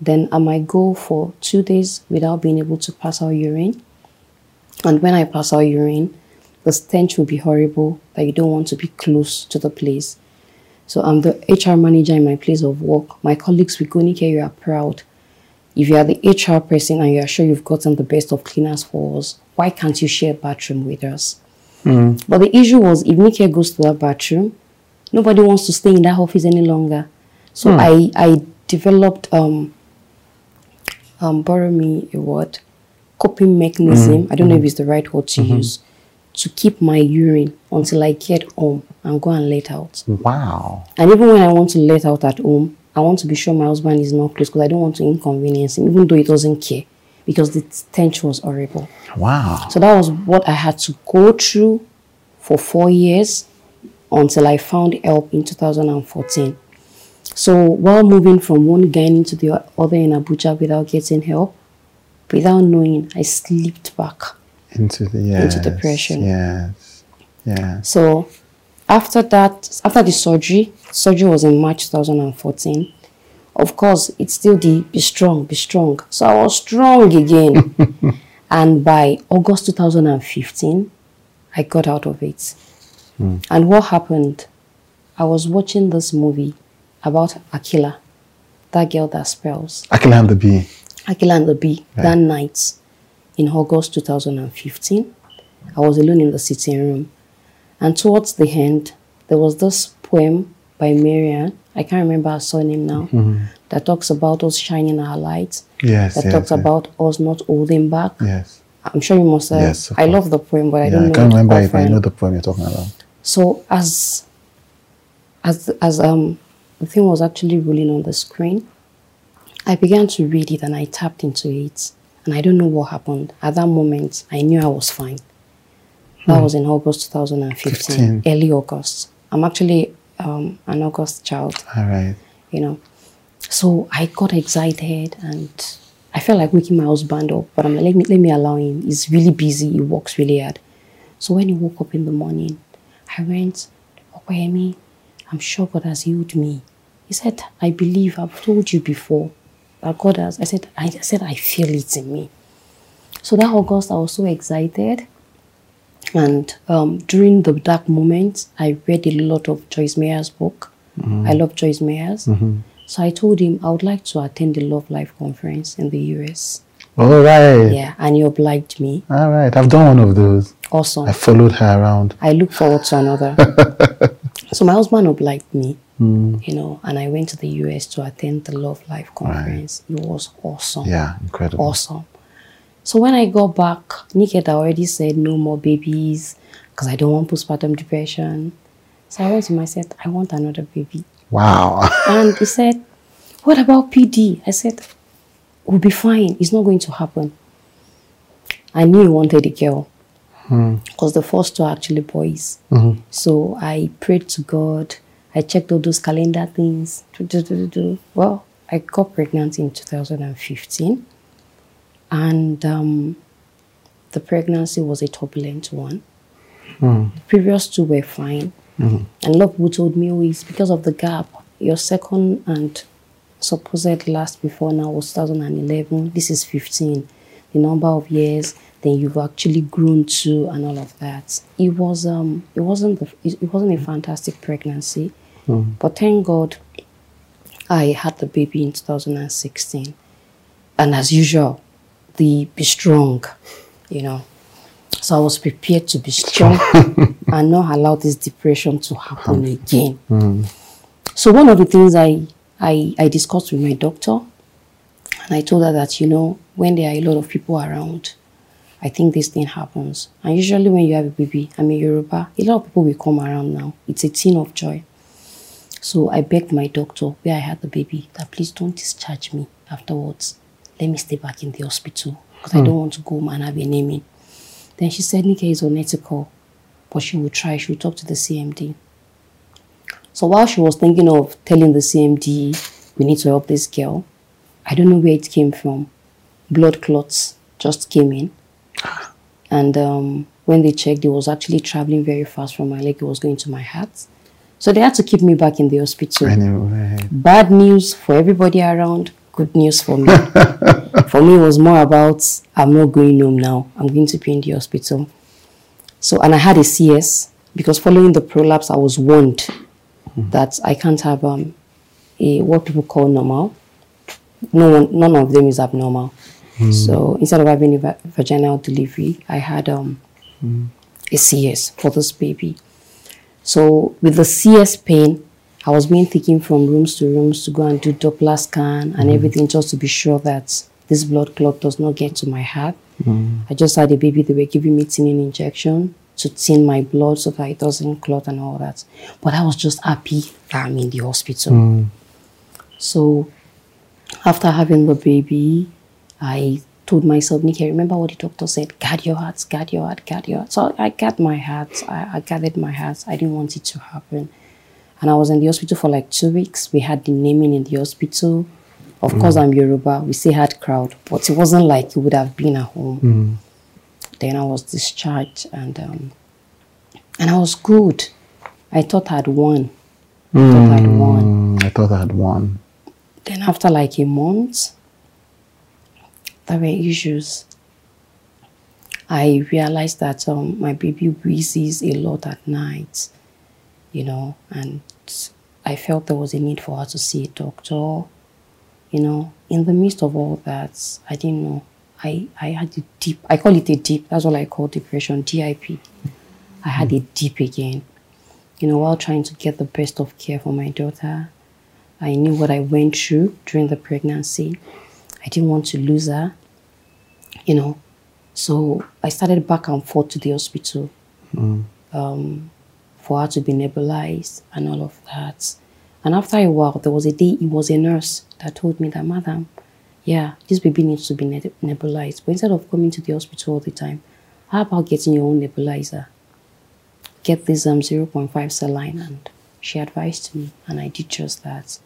Then I might go for two days without being able to pass out urine. And when I pass out urine, the stench will be horrible, that you don't want to be close to the place. So I'm the H R manager in my place of work. My colleagues will go, Nikia, you are proud. If you are the H R person and you are sure you've gotten the best of cleaners for us, why can't you share a bathroom with us? Mm. But the issue was, if Nikia goes to that bathroom, nobody wants to stay in that office any longer. So mm. I, I developed, um, um, borrow me a word, coping mechanism, mm. I don't mm. know if it's the right word to mm-hmm. use, to keep my urine until I get home and go and let out. Wow. And even when I want to let out at home, I want to be sure my husband is not close because I don't want to inconvenience him, even though he doesn't care, because the stench was horrible. Wow. So that was what I had to go through for four years until I found help in two thousand fourteen. So while moving from one gynae to the other in Abuja without getting help, without knowing, I slipped back into, the, yes, into depression. Yes, yes. So after that, after the surgery, surgery was in March two thousand fourteen. Of course, it's still the be strong, be strong. So I was strong again. And by August two thousand fifteen, I got out of it. Mm. And what happened? I was watching this movie about Akeelah, that girl that spells. Akeelah and the Bee. Akeelah and the Bee, right. That night in August two thousand fifteen. I was alone in the sitting room. And towards the end, there was this poem by Marian, I can't remember her surname now, mm-hmm. that talks about us shining our lights, yes, that yes, talks yes. about us not holding back. Yes, I'm sure you must have. Yes, I love the poem, but yeah, I don't know I can't remember often. If I know the poem you're talking about. So as as, as um, the thing was actually rolling on the screen. I began to read it and I tapped into it. And I don't know what happened. At that moment, I knew I was fine. That hmm. was in August twenty fifteen, fifteen. Early August. I'm actually um, an August child. All right. You know, so I got excited and I felt like waking my husband up. But I'm like, let me, let me allow him. He's really busy. He works really hard. So when he woke up in the morning, I went, Okwemi, I'm sure God has healed me. He said, I believe, I've told you before that God has. I said, I, I said, I feel it in me. So that August, I was so excited. And um, during the dark moments, I read a lot of Joyce Meyer's book. Mm-hmm. I love Joyce Meyer's. Mm-hmm. So I told him, I would like to attend the Love Life Conference in the U S. All right. Yeah, and you obliged me. All right. I've done one of those. Awesome. I followed her around. I look forward to another. So my husband obliged me, mm. you know, and I went to the U S to attend the Love Life Conference. Right. It was awesome. Yeah, incredible. Awesome. So when I got back, Nick had already said no more babies because I don't want postpartum depression. So I went to him, I said, I want another baby. Wow. And he said, what about P D? I said, we'll be fine. It's not going to happen. I knew he wanted a girl. Because the first two are actually boys. Mm-hmm. So I prayed to God. I checked all those calendar things. Well, I got pregnant in two thousand fifteen. And um, the pregnancy was a turbulent one. Mm. The previous two were fine. Mm-hmm. And a lot of people told me, oh, it's because of the gap. Your second and supposed last before now was two thousand eleven. This is fifteen. The number of years. Then you've actually grown to and all of that. It was um it wasn't the, it wasn't a fantastic pregnancy, mm-hmm. but thank God, I had the baby in two thousand sixteen, and as usual, the be strong, you know. So I was prepared to be strong and not allow this depression to happen again. Mm-hmm. So one of the things I I I discussed with my doctor, and I told her that you know when there are a lot of people around. I think this thing happens. And usually when you have a baby, I'm a Yoruba, a lot of people will come around now. It's a thing of joy. So I begged my doctor where I had the baby that please don't discharge me afterwards. Let me stay back in the hospital because hmm. I don't want to go and have a naming. Then she said, Nike is unethical, but she will try. She will talk to the C M D. So while she was thinking of telling the C M D, we need to help this girl, I don't know where it came from. Blood clots just came in. And um, when they checked, it was actually traveling very fast from my leg. It was going to my heart. So they had to keep me back in the hospital. Anyway. Bad news for everybody around. Good news for me. For me, it was more about, I'm not going home now. I'm going to be in the hospital. So, and I had a C S because following the prolapse, I was warned mm-hmm. that I can't have um, a, what people call normal. No one, none of them is abnormal. Mm. So instead of having a va- vaginal delivery, I had um, mm. a C S for this baby. So with the C S pain, I was being taken from rooms to rooms to go and do Doppler scan and mm. everything just to be sure that this blood clot does not get to my heart. Mm. I just had a baby. They were giving me thinning injection to thin my blood so that it doesn't clot and all that. But I was just happy that I'm in the hospital. Mm. So after having the baby, I told myself, Nikki, remember what the doctor said? Guard your heart, guard your heart, guard your heart. So I guarded my heart. I, I gathered my heart. I didn't want it to happen. And I was in the hospital for like two weeks. We had the naming in the hospital. Of mm. course, I'm Yoruba. We still had crowd. But it wasn't like it would have been at home. Mm. Then I was discharged. And um, and I was good. I thought I had won. I mm. thought I had won. I thought I had won. Then after like a month, there were issues. I realized that um, my baby wheezes a lot at night, you know, and I felt there was a need for her to see a doctor, you know. In the midst of all that, I didn't know. I, I had a deep, I call it a deep, that's what I call depression, D I P. I had a deep again, you know, while trying to get the best of care for my daughter. I knew what I went through during the pregnancy. I didn't want to lose her, you know. So I started back and forth to the hospital mm. um, for her to be nebulized and all of that. And after a while, there was a day it was a nurse that told me that, "Madam, yeah, this baby needs to be nebulized. But instead of coming to the hospital all the time, how about getting your own nebulizer? Get this um, zero point five saline." And she advised me, and I did just that.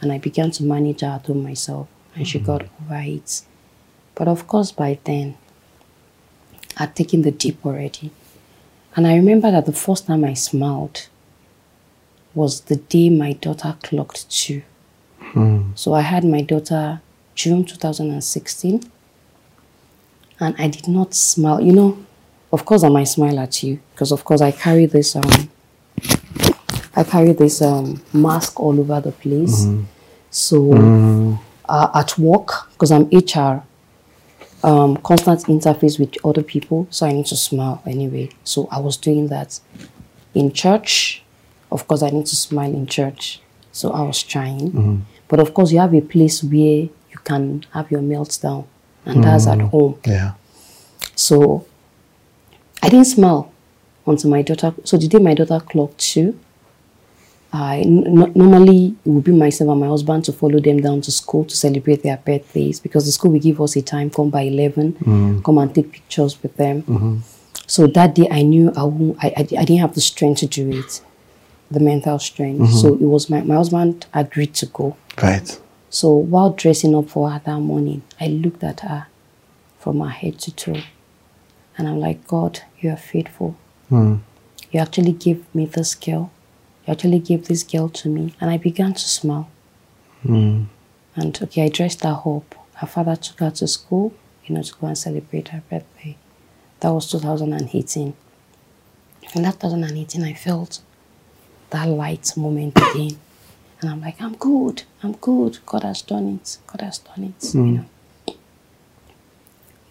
And I began to manage her at home myself, and she mm-hmm. got over it. But of course, by then, I'd taken the dip already. And I remember that the first time I smiled was the day my daughter clocked two. Hmm. So I had my daughter June two thousand sixteen, and I did not smile. You know, of course I might smile at you, because of course I carry this um I carry this um mask all over the place. Mm. So mm. Uh, at work, because I'm H R, um constant interface with other people, so I need to smile anyway. So I was doing that in church. Of course, I need to smile in church. So I was trying. Mm. But of course, you have a place where you can have your meltdown. And mm. that's at home. Yeah. So I didn't smile until my daughter. So the day my daughter clocked two, I, n normally it would be myself and my husband to follow them down to school to celebrate their birthdays. Because the school will give us a time, come by eleven, mm. come and take pictures with them. Mm-hmm. So that day, I knew I, won't, I, I, I didn't have the strength to do it. The mental strength. Mm-hmm. So it was my, my husband agreed to go. Right. So while dressing up for her that morning, I looked at her from her head to toe. And I'm like, "God, you are faithful. Mm. You actually gave me this girl. You actually gave this girl to me." And I began to smile. Mm. And okay, I dressed her up. Her father took her to school, you know, to go and celebrate her birthday. That was two thousand eighteen. In that two thousand eighteen, I felt that light moment again. And I'm like, I'm good, I'm good. God has done it, God has done it, mm. you know.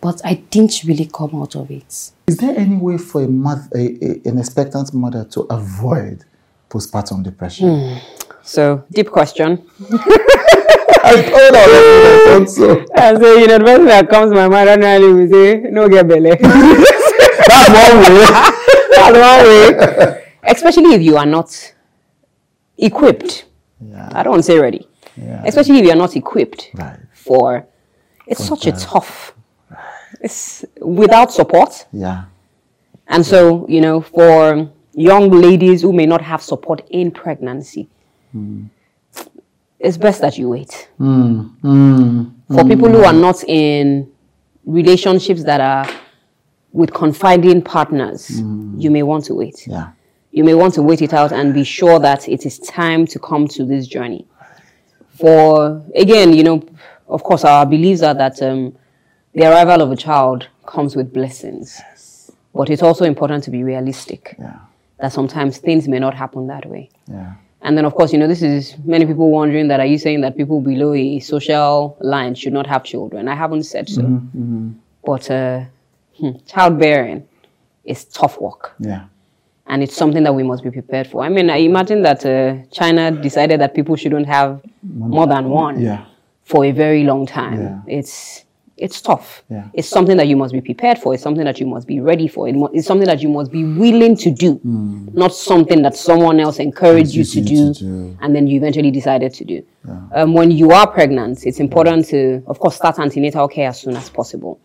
But I didn't really come out of it. Is there any way for a mother, a, a, an expectant mother to avoid postpartum depression? Mm. So, deep question. I told her, I thought so. And so, you know, the first thing that comes to my mind, normally we say, no get belle. That's one way. That's one way. Especially if you are not equipped. Yeah. I don't want to say ready. Yeah. Especially if you are not equipped right. for, it's for such that. a tough, it's without support. Yeah. And yeah. so, you know, for young ladies who may not have support in pregnancy, mm. it's best that you wait. Mm. Mm. For mm. people who are not in relationships that are with confiding partners, mm. you may want to wait. Yeah. You may want to wait it out and be sure that it is time to come to this journey. For, again, you know, of course, our beliefs are that um, the arrival of a child comes with blessings. Yes. But it's also important to be realistic. Yeah. That sometimes things may not happen that way. Yeah. And then, of course, you know, this is many people wondering that, are you saying that people below a social line should not have children? I haven't said so. Mm-hmm. But uh, childbearing is tough work. Yeah. And it's something that we must be prepared for. I mean, I imagine that uh, China decided that people shouldn't have more than one yeah. for a very long time. Yeah. It's it's tough. Yeah. It's something that you must be prepared for. It's something that you must be ready for. It it's something that you must be willing to do, mm. not something that someone else encouraged you, you to, do, to do and then you eventually decided to do. Yeah. Um, when you are pregnant, it's important to, of course, start antenatal care as soon as possible.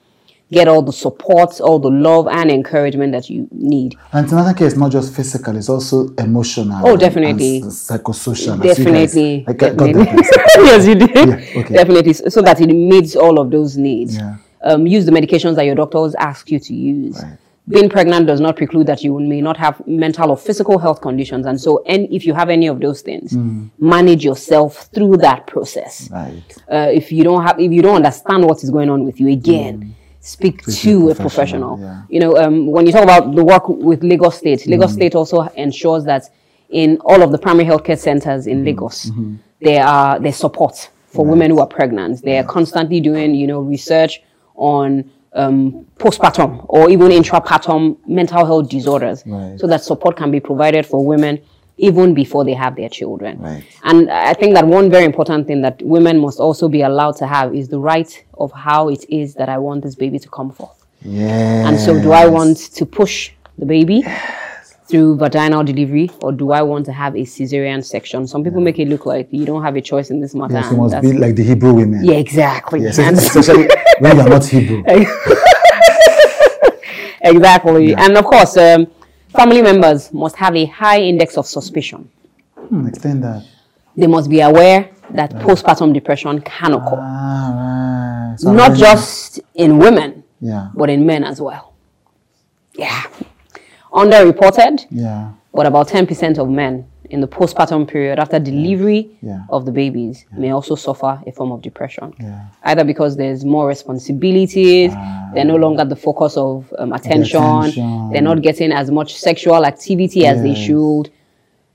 Get all the support, all the love and encouragement that you need. And another case, not just physical, it's also emotional. Oh, definitely. And, and psychosocial. Definitely. As you guys, definitely. I got that. Yes, you did. Yeah, okay. Definitely. So that it meets all of those needs. Yeah. Um, use the medications that your doctors ask you to use. Right. Being pregnant does not preclude that you may not have mental or physical health conditions. And so and if you have any of those things, mm. manage yourself through that process. Right. Uh, if you don't have, if you don't understand what is going on with you again, mm. speak to a professional. Yeah. You know, um, when you talk about the work with Lagos State, Lagos mm. State also ensures that in all of the primary healthcare centers in mm. Lagos, mm-hmm. there are there's support for right. women who are pregnant. They yeah. are constantly doing, you know, research on um, postpartum or even intrapartum mental health disorders, right. so that support can be provided for women even before they have their children. Right. And I think that one very important thing that women must also be allowed to have is the right of how it is that I want this baby to come forth. Yes. And so do I want to push the baby yes. through vaginal delivery, or do I want to have a cesarean section? Some people yeah. make it look like you don't have a choice in this matter. Yes, you must be like the Hebrew women. Yeah, exactly. Yes, especially when you're not Hebrew. Exactly. Yeah. And of course, um, family members must have a high index of suspicion. Hmm, extend that. They must be aware that right. postpartum depression can occur. Ah, right. So not just in women, yeah. but in men as well. Yeah. Underreported, yeah. but about ten percent of men in the postpartum period after delivery yeah. of the babies yeah. may also suffer a form of depression. Yeah. Either because there's more responsibilities, ah. they're no longer the focus of um, attention, the attention, they're not getting as much sexual activity yes. as they should.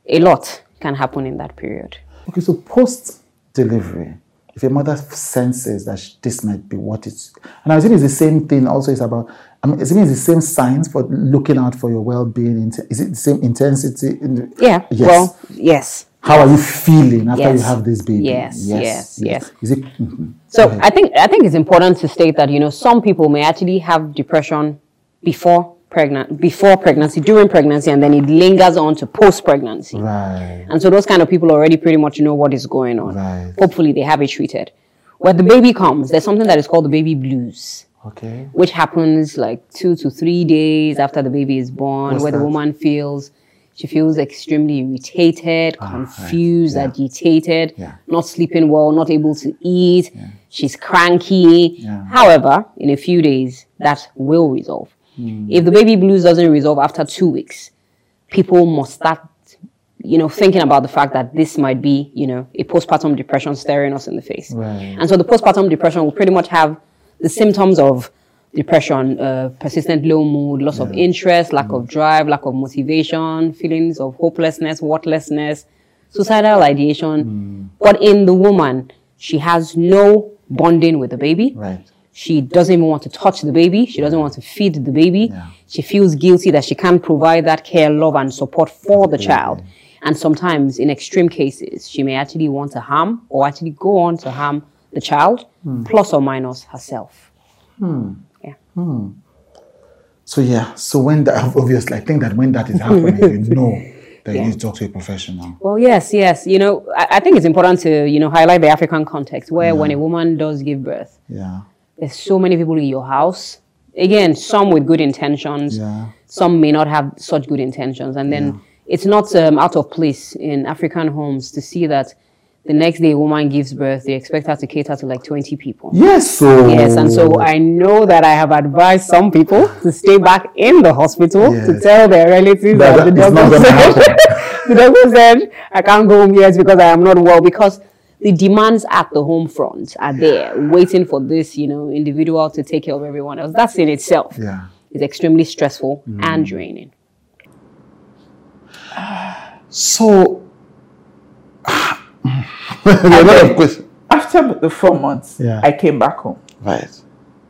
A lot can happen in that period. Okay, so post-delivery, if a mother senses that she, this might be what it's... And I think it's the same thing also is about... I mean, isn't it the same signs for looking out for your well-being? Is it the same intensity? In the, yeah. Yes. Well, yes. How are you feeling after yes. you have this baby? Yes. Yes. Yes. yes. yes. Is it? Mm-hmm. So I think I think it's important to state that, you know, some people may actually have depression before pregnant, before pregnancy, during pregnancy, and then it lingers on to post-pregnancy. Right. And so those kind of people already pretty much know what is going on. Right. Hopefully, they have it treated. When the baby comes, there's something that is called the baby blues. Okay. Which happens like two to three days after the baby is born, What's where that? the woman feels, she feels extremely irritated, ah, confused, right. yeah. agitated, yeah. not sleeping well, not able to eat, yeah. she's cranky. Yeah. However, in a few days, that will resolve. Mm. If the baby blues doesn't resolve after two weeks, people must start, you know, thinking about the fact that this might be, you know, a postpartum depression staring us in the face. Right. And so the postpartum depression will pretty much have the symptoms of depression, uh, persistent low mood, loss yeah. of interest, lack mm. of drive, lack of motivation, feelings of hopelessness, worthlessness, suicidal ideation. Mm. But in the woman, she has no bonding with the baby. Right. She doesn't even want to touch the baby. She doesn't want to feed the baby. Yeah. She feels guilty that she can't provide that care, love, and support for That's the great. child. And sometimes, in extreme cases, she may actually want to harm or actually go on to harm the child, hmm. plus or minus herself. Hmm. Yeah. Hmm. So yeah. So when that, obviously, I think that when that is happening, you know that yeah. you need to talk to a professional. Well, yes, yes. You know, I, I think it's important to you know highlight the African context where yeah. when a woman does give birth, yeah, there's so many people in your house. Again, some with good intentions, yeah. some may not have such good intentions, and then yeah. it's not um, out of place in African homes to see that. The next day a woman gives birth, they expect her to cater to like twenty people. Yes, so... Yes, and so I know that I have advised some people to stay back in the hospital yes. to tell their relatives that, that the doctor said, the doctor said, I can't go home yet because I am not well, because the demands at the home front are there, yeah. waiting for this, you know, individual to take care of everyone else. That's in itself. Yeah. It's extremely stressful mm. and draining. So... a lot of questions. After the four months, yeah. I came back home. Right.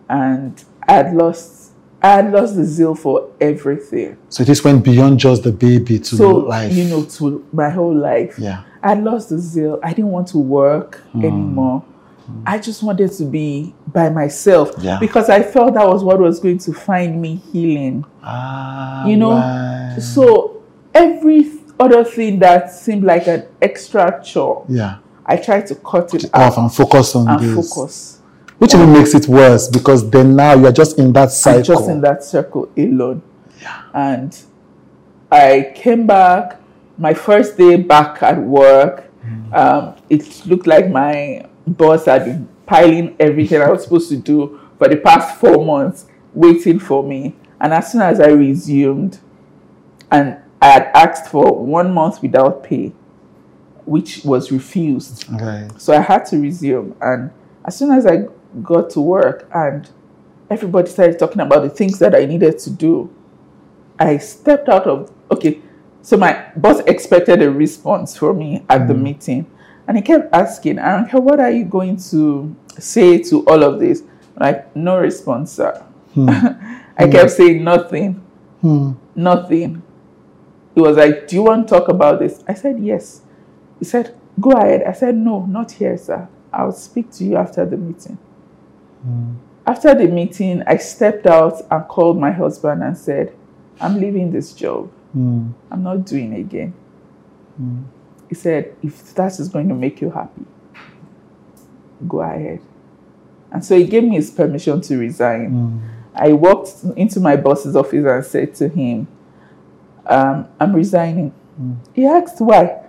And I had lost, I had lost the zeal for everything. So this went beyond just the baby to so, life. You know, to my whole life. Yeah. I had lost the zeal. I didn't want to work mm. anymore. Mm. I just wanted to be by myself yeah. because I felt that was what was going to find me healing. Ah, you know, right. so every other thing that seemed like an extra chore. Yeah. I try to cut it off and focus on and this. Focus. Which even makes it worse because then now you're just in that cycle. I'm just in that circle alone. Yeah. And I came back, my first day back at work, mm. um, it looked like my boss had been piling everything I was supposed to do for the past four months, waiting for me. And as soon as I resumed, and I had asked for one month without pay, which was refused. Okay. So I had to resume. And as soon as I got to work and everybody started talking about the things that I needed to do, I stepped out of, okay, so my boss expected a response from me at mm. the meeting. And he kept asking, Aranka, what are you going to say to all of this? Like, no response, sir. Hmm. I hmm. kept saying nothing, hmm. nothing. He was like, do you want to talk about this? I said, yes. He said, go ahead. I said, no, not here, sir. I'll speak to you after the meeting. Mm. After the meeting, I stepped out and called my husband and said, I'm leaving this job. Mm. I'm not doing it again. Mm. He said, if that is going to make you happy, go ahead. And so he gave me his permission to resign. Mm. I walked into my boss's office and said to him, um, I'm resigning. Mm. He asked why.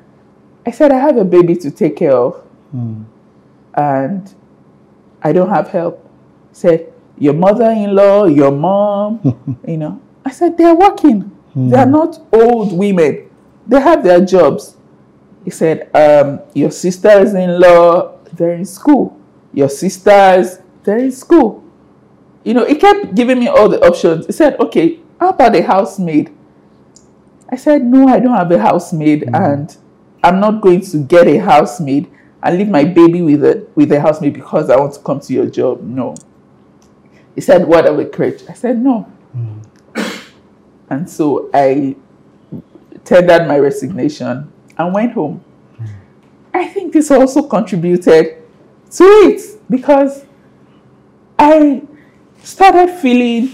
I said, I have a baby to take care of. Mm. And I don't have help. He said, your mother-in-law, your mom, you know. I said, they're working. Mm. They are not old women. They have their jobs. He said, um, your sisters-in-law, they're in school. Your sisters, they're in school. You know, he kept giving me all the options. He said, okay, how about a housemaid? I said, no, I don't have a housemaid. Mm. And I'm not going to get a housemaid and leave my baby with a, with a housemaid because I want to come to your job. No. He said, what are we crutch? I said, no. Mm. And so I tendered my resignation and went home. Mm. I think this also contributed to it because I started feeling,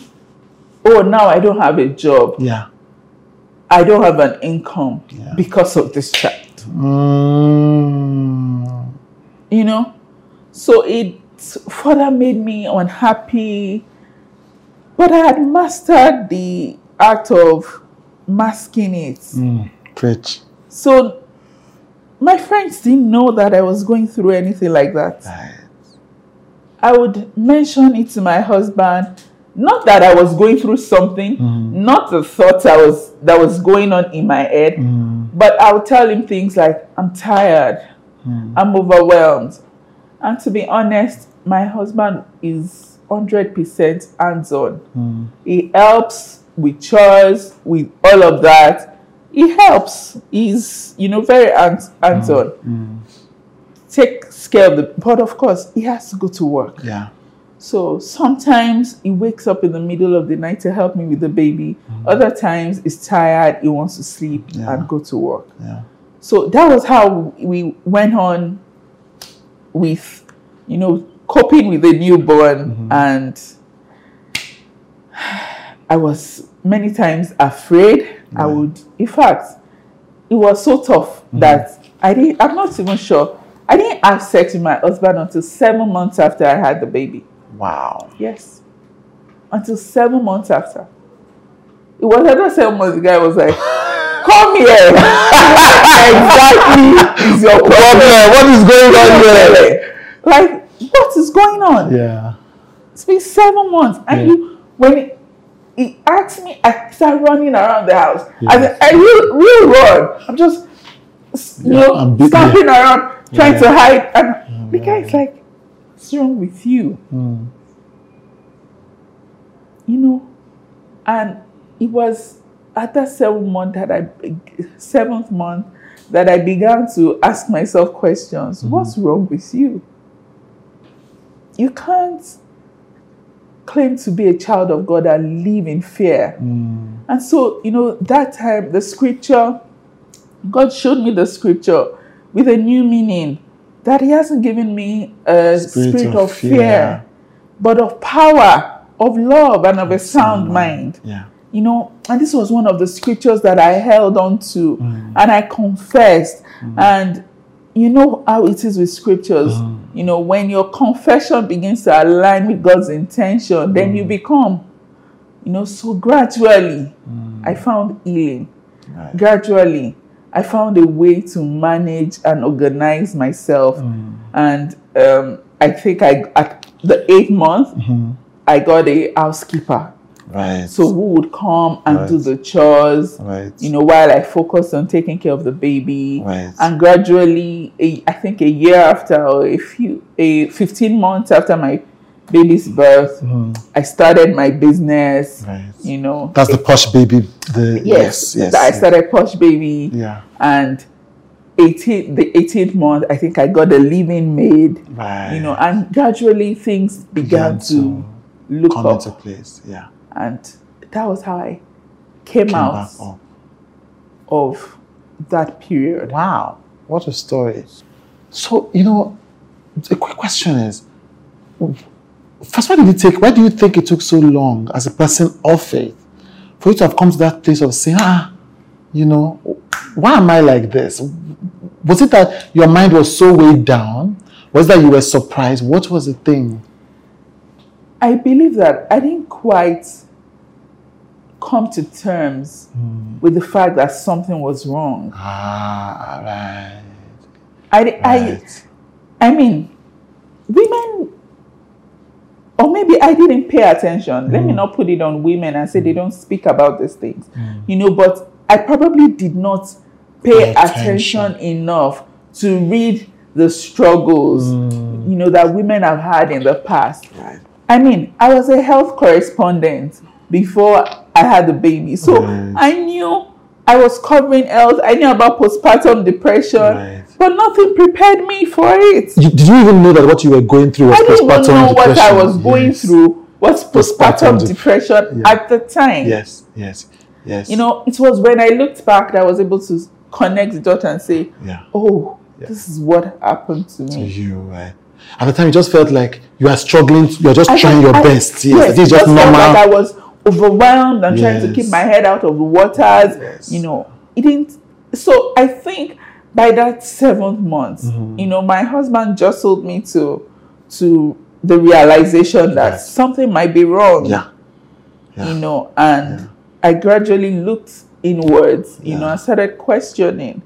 oh, now I don't have a job. Yeah. I don't have an income yeah. because of this child. Mm. You know? So it further made me unhappy. But I had mastered the art of masking it. Mm. Preach. So my friends didn't know that I was going through anything like that. Right. I would mention it to my husband. Not that I was going through something, mm. not the thoughts I was that was going on in my head, mm. but I would tell him things like, I'm tired, mm. I'm overwhelmed. And to be honest, my husband is one hundred percent hands-on. Mm. He helps with chores, with all of that. He helps. He's, you know, very hands on. Mm. Takes care of the... But of course, he has to go to work. Yeah. So sometimes he wakes up in the middle of the night to help me with the baby. Mm. Other times he's tired. He wants to sleep yeah. and go to work. Yeah. So that was how we went on with, you know, coping with the newborn. Mm-hmm. And I was many times afraid. I would, in fact, it was so tough mm-hmm. that I didn't, I'm not even sure. I didn't have sex with my husband until seven months after I had the baby. Wow. Yes. Until seven months after. It was after seven months, the guy was like, come here. Exactly. Is your problem. What is going on there? Like, what is going on? Yeah. It's been seven months. And yeah. you, when it, He asked me, I started running around the house. Yes. I said, I will, will run. I'm just, you yeah, know, stomping yeah. around, trying yeah. to hide. And oh, the guy's yeah. like, what's wrong with you? Mm. You know, and it was at that seventh month that I, seventh month that I began to ask myself questions. Mm-hmm. What's wrong with you? You can't claim to be a child of God and live in fear. Mm. And so, you know, that time, the scripture, God showed me the scripture with a new meaning, that he hasn't given me a spirit, spirit of, of fear, fear, but of power, of love, and of a sound mind. mind. Yeah. You know, and this was one of the scriptures that I held on to, mm. and I confessed. Mm. And you know how it is with scriptures. Mm. You know, when your confession begins to align with God's intention, mm. then you become, you know, so gradually mm. I found healing. Right. Gradually, I found a way to manage and organize myself. Mm. And um, I think I at the eighth month, mm-hmm. I got a housekeeper. Right. So who would come and right. do the chores, right. you know, while I focused on taking care of the baby. Right. And gradually, a, I think a year after, or a few, a fifteen months after my baby's birth, mm. I started my business, right. you know. That's it, the Posh Baby. The, yes, yes, yes. I started Posh Baby. Yeah. And eighteen, the eighteenth month, I think I got a living maid, right. you know, and gradually things began, began to, to look come up. Into place, yeah. And that was how I came, came out of that period. Wow, what a story. So, you know, the quick question is, first, why did it take, why do you think it took so long as a person of faith for you to have come to that place of saying, ah, you know, why am I like this? Was it that your mind was so weighed down? Was that you were surprised? What was the thing? I believe that I didn't quite come to terms mm. with the fact that something was wrong. Ah, right. I, right. I, I mean, women, or maybe I didn't pay attention. Mm. Let me not put it on women and say mm. they don't speak about these things. Mm. You know, but I probably did not pay attention, attention enough to read the struggles, mm. you know, that women have had in the past. Right. I mean, I was a health correspondent before I had the baby. So right. I knew I was covering health. I knew about postpartum depression, right. but nothing prepared me for it. You, did you even know that what you were going through was postpartum depression? I didn't even know what I was going yes. through was postpartum, postpartum depression yeah. at the time. Yes, yes, yes. You know, it was when I looked back that I was able to connect the dot and say, yeah. oh, yeah. this is what happened to me. To you, right. At the time, it just felt like you are struggling. You are just I trying your I, best. Yes, yes, it is just normal. Like I was overwhelmed and yes. trying to keep my head out of the waters. Yes. You know, it didn't. So I think by that seventh month, mm-hmm. you know, my husband jostled me to to the realization that yes. something might be wrong. Yeah. yeah. You know, and yeah. I gradually looked inwards. You yeah. know, I started questioning.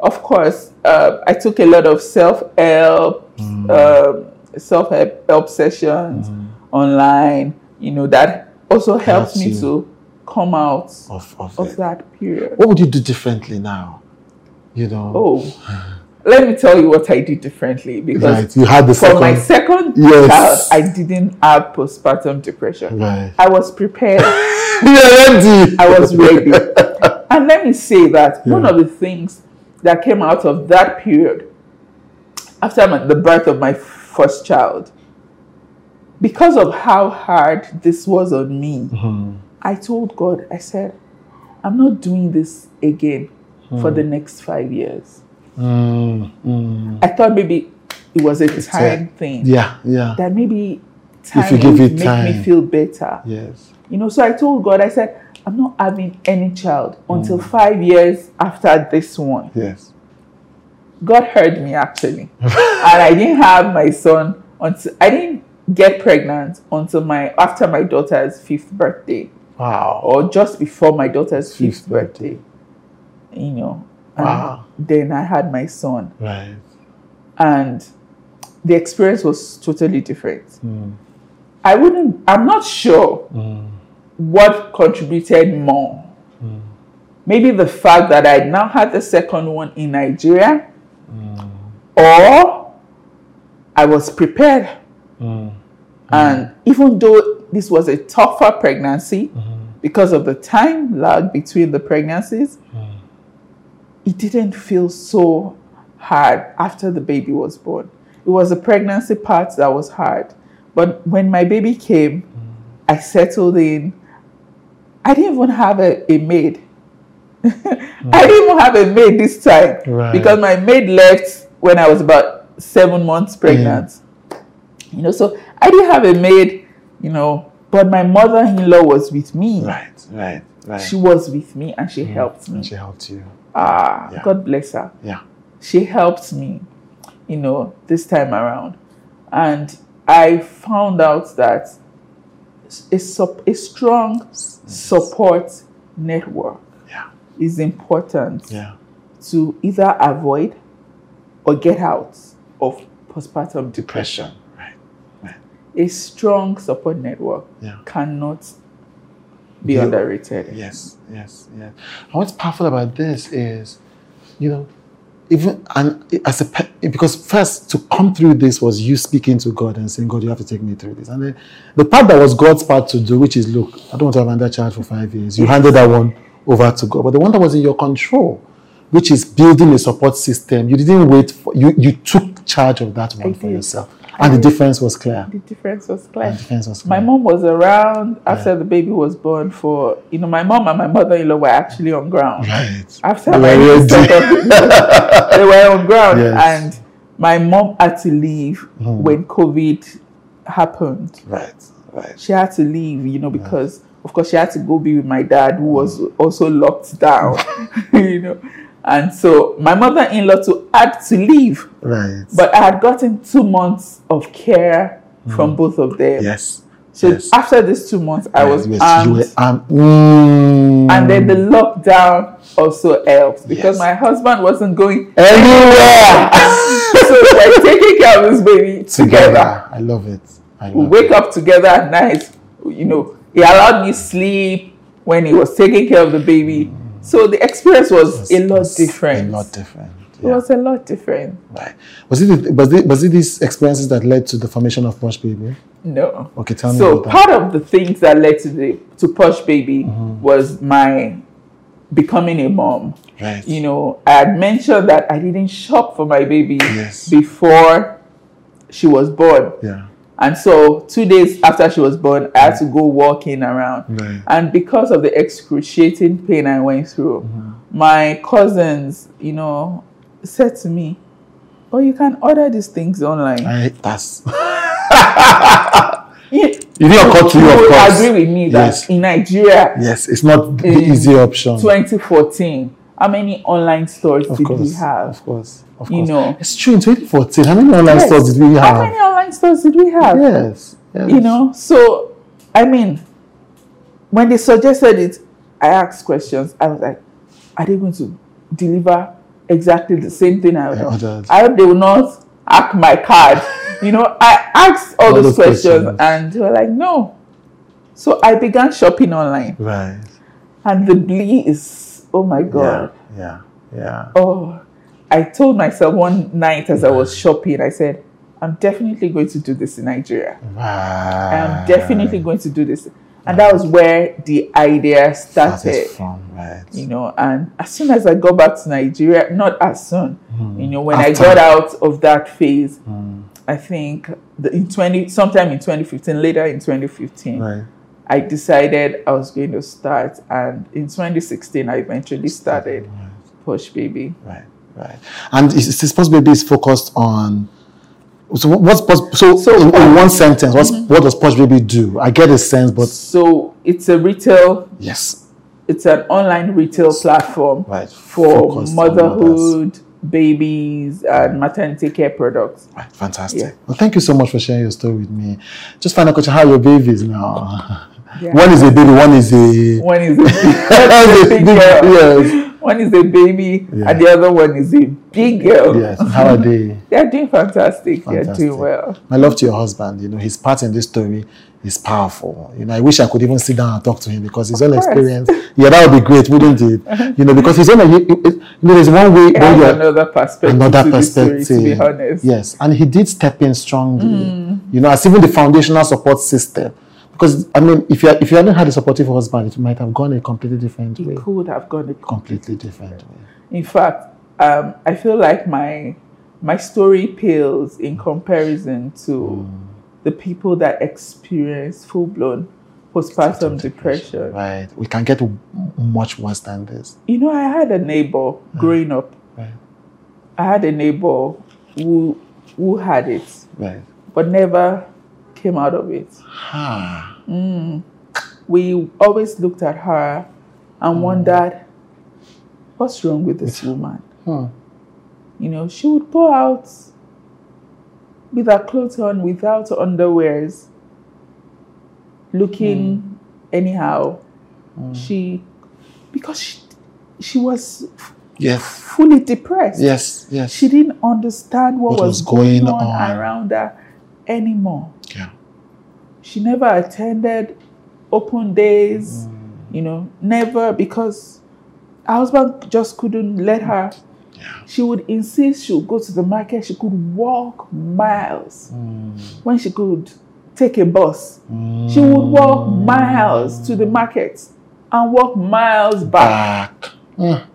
Of course, uh, I took a lot of self-help, mm. uh, self-help help sessions mm. online, you know, that also helped me you. to come out of, of, of that period. What would you do differently now? You know. Oh, let me tell you what I did differently, because right. you had the for second... my second yes. child, I didn't have postpartum depression. Right. I was prepared. Ready. I was ready. And let me say that yeah. one of the things that came out of that period after my, the birth of my first child, because of how hard this was on me, mm-hmm. I told God, I said, I'm not doing this again mm. for the next five years. Mm. Mm. I thought maybe it was a it's time a, thing. Yeah, yeah. That maybe time if you give it make time. me feel better. Yes. You know, so I told God, I said, I'm not having any child until mm. five years after this one. Yes. God heard me, actually. And I didn't have my son until I didn't get pregnant until my after my daughter's fifth birthday. Wow. Or just before my daughter's fifth, fifth birthday. birthday. You know. And wow. Then I had my son. Right. And the experience was totally different. Mm. I wouldn't I'm not sure. Mm. What contributed more? Mm. Maybe the fact that I now had the second one in Nigeria, mm. or I was prepared. Mm. And mm. even though this was a tougher pregnancy mm. because of the time lag between the pregnancies, mm. it didn't feel so hard after the baby was born. It was the pregnancy part that was hard. But when my baby came, mm. I settled in. I didn't even have a, a maid. mm. I didn't even have a maid this time right. because my maid left when I was about seven months pregnant. Yeah. You know, so I didn't have a maid, you know, but my mother-in-law was with me. Right, right, right. She was with me and she mm. helped me. And she helped you. Ah, yeah. God bless her. Yeah. She helped me, you know, this time around. And I found out that A, sup, a strong yes. support network yeah. is important yeah. to either avoid or get out of postpartum depression. depression. Right. Right. A strong support network yeah. cannot be you, underrated. Yes, yes, yes. And what's powerful about this is, you know, even and as a because first to come through this was you speaking to God and saying, God, you have to take me through this. And then the part that was God's part to do, which is, look, I don't want to have another child for five years. You yes. handed that one over to God. But the one that was in your control, which is building a support system, you didn't wait for you you took charge of that one I for did. yourself. And I the did. difference was clear. The difference was clear. The difference was clear. My mom was around after yeah. the baby was born for, you know, my mom and my mother-in-law were actually on ground. Right. After they my were they were on ground. Yes. And my mom had to leave mm. when COVID happened. Right, right. She had to leave, you know, because right. Of course, she had to go be with my dad, who was also locked down, you know. And so my mother-in-law too had to leave. Right. But I had gotten two months of care mm. from both of them. Yes. So yes. after these two months, I yes, was yes, armed. You were armed. Mm. And then the lockdown also helped because yes. my husband wasn't going anywhere. So we're taking care of this baby together. together. I love it. I love we wake it. up together at night. You know, he allowed me sleep when he was taking care of the baby. Mm. So the experience was, was a lot different. A lot different. Yeah. It was a lot different. Right. Was it, was it was it these experiences that led to the formation of Posh Baby? No. Okay, tell me. So about part that. of the things that led to the to Posh Baby mm-hmm. was my becoming a mom. Right. You know, I had mentioned that I didn't shop for my baby yes. before she was born. Yeah. And so two days after she was born, I had to go walking around. Right. And because of the excruciating pain I went through, mm-hmm. my cousins, you know, said to me, "Oh, you can order these things online." I, that's you, you didn't occur to you, of course. Agree with me that yes. in Nigeria, yes, it's not the easy option. twenty fourteen, how many online stores of did course, we have? Of course, of course. You know, it's true. In twenty fourteen, how many online yes. stores did we have? How many online stores did we have? Yes, yes. You know, so I mean, when they suggested it, I asked questions. I was like, "Are they going to deliver exactly the same thing I ordered? I hope they will not hack my card." You know, I asked all, all those, those questions, questions and they were like, no. So I began shopping online. Right. And the glee is, oh my God. Yeah, yeah, yeah. Oh, I told myself one night as right. I was shopping, I said, I'm definitely going to do this in Nigeria. Right. I'm definitely going to do this. And that was where the idea started, started from, right. you know. And as soon as I got back to Nigeria, not as soon, mm. you know, when After. I got out of that phase, mm. I think the, in twenty, sometime in twenty fifteen, later in twenty fifteen, right. I decided I was going to start. And in twenty sixteen, I eventually started right. Posh Baby. Right, right. And is, is Posh Baby is focused on. So what's so, so in, in one sentence, what's, mm-hmm. what does Posh Baby do? I get a sense, but so it's a retail. Yes, it's an online retail platform right. for Focused motherhood, babies, and maternity care products. Right, fantastic. Yeah. Well, thank you so much for sharing your story with me. Just find out how your baby is now. Yeah. One is a baby, one is a one is a big girl. Yes. One is a baby yeah. and the other one is a big girl. Yes. How are they? They're doing fantastic. fantastic. They're doing well. My love to your husband. You know, his part in this story is powerful. You know, I wish I could even sit down and talk to him because his of own course. experience. Yeah, that would be great, wouldn't it? You know, because his own. You know, there's one way. It has another perspective. Another perspective. Story, to be honest. Yes, and he did step in strongly. Mm. You know, as even the foundational support system. Because, I mean, if you if you hadn't had a supportive husband, it might have gone a completely different it way. It could have gone a completely, completely different way. way. In fact, um, I feel like my my story pales in comparison to mm. the people that experience full-blown postpartum depression. depression. Right. We can get much worse than this. You know, I had a neighbor right. growing up. Right. I had a neighbor who who had it. Right. But never came out of it. Huh. Mm. We always looked at her and mm. wondered, what's wrong with this woman? Huh. You know, she would go out with her clothes on, without underwears, looking mm. anyhow. Mm. She, because she, she was yes. fully depressed. Yes, yes. She didn't understand what, what was, was going, going on, on around her anymore. Yeah. She never attended open days, mm. you know, never, because her husband just couldn't let her. Yeah. She would insist she would go to the market. She could walk miles mm. when she could take a bus. Mm. She would walk miles to the market and walk miles back. back. Mm.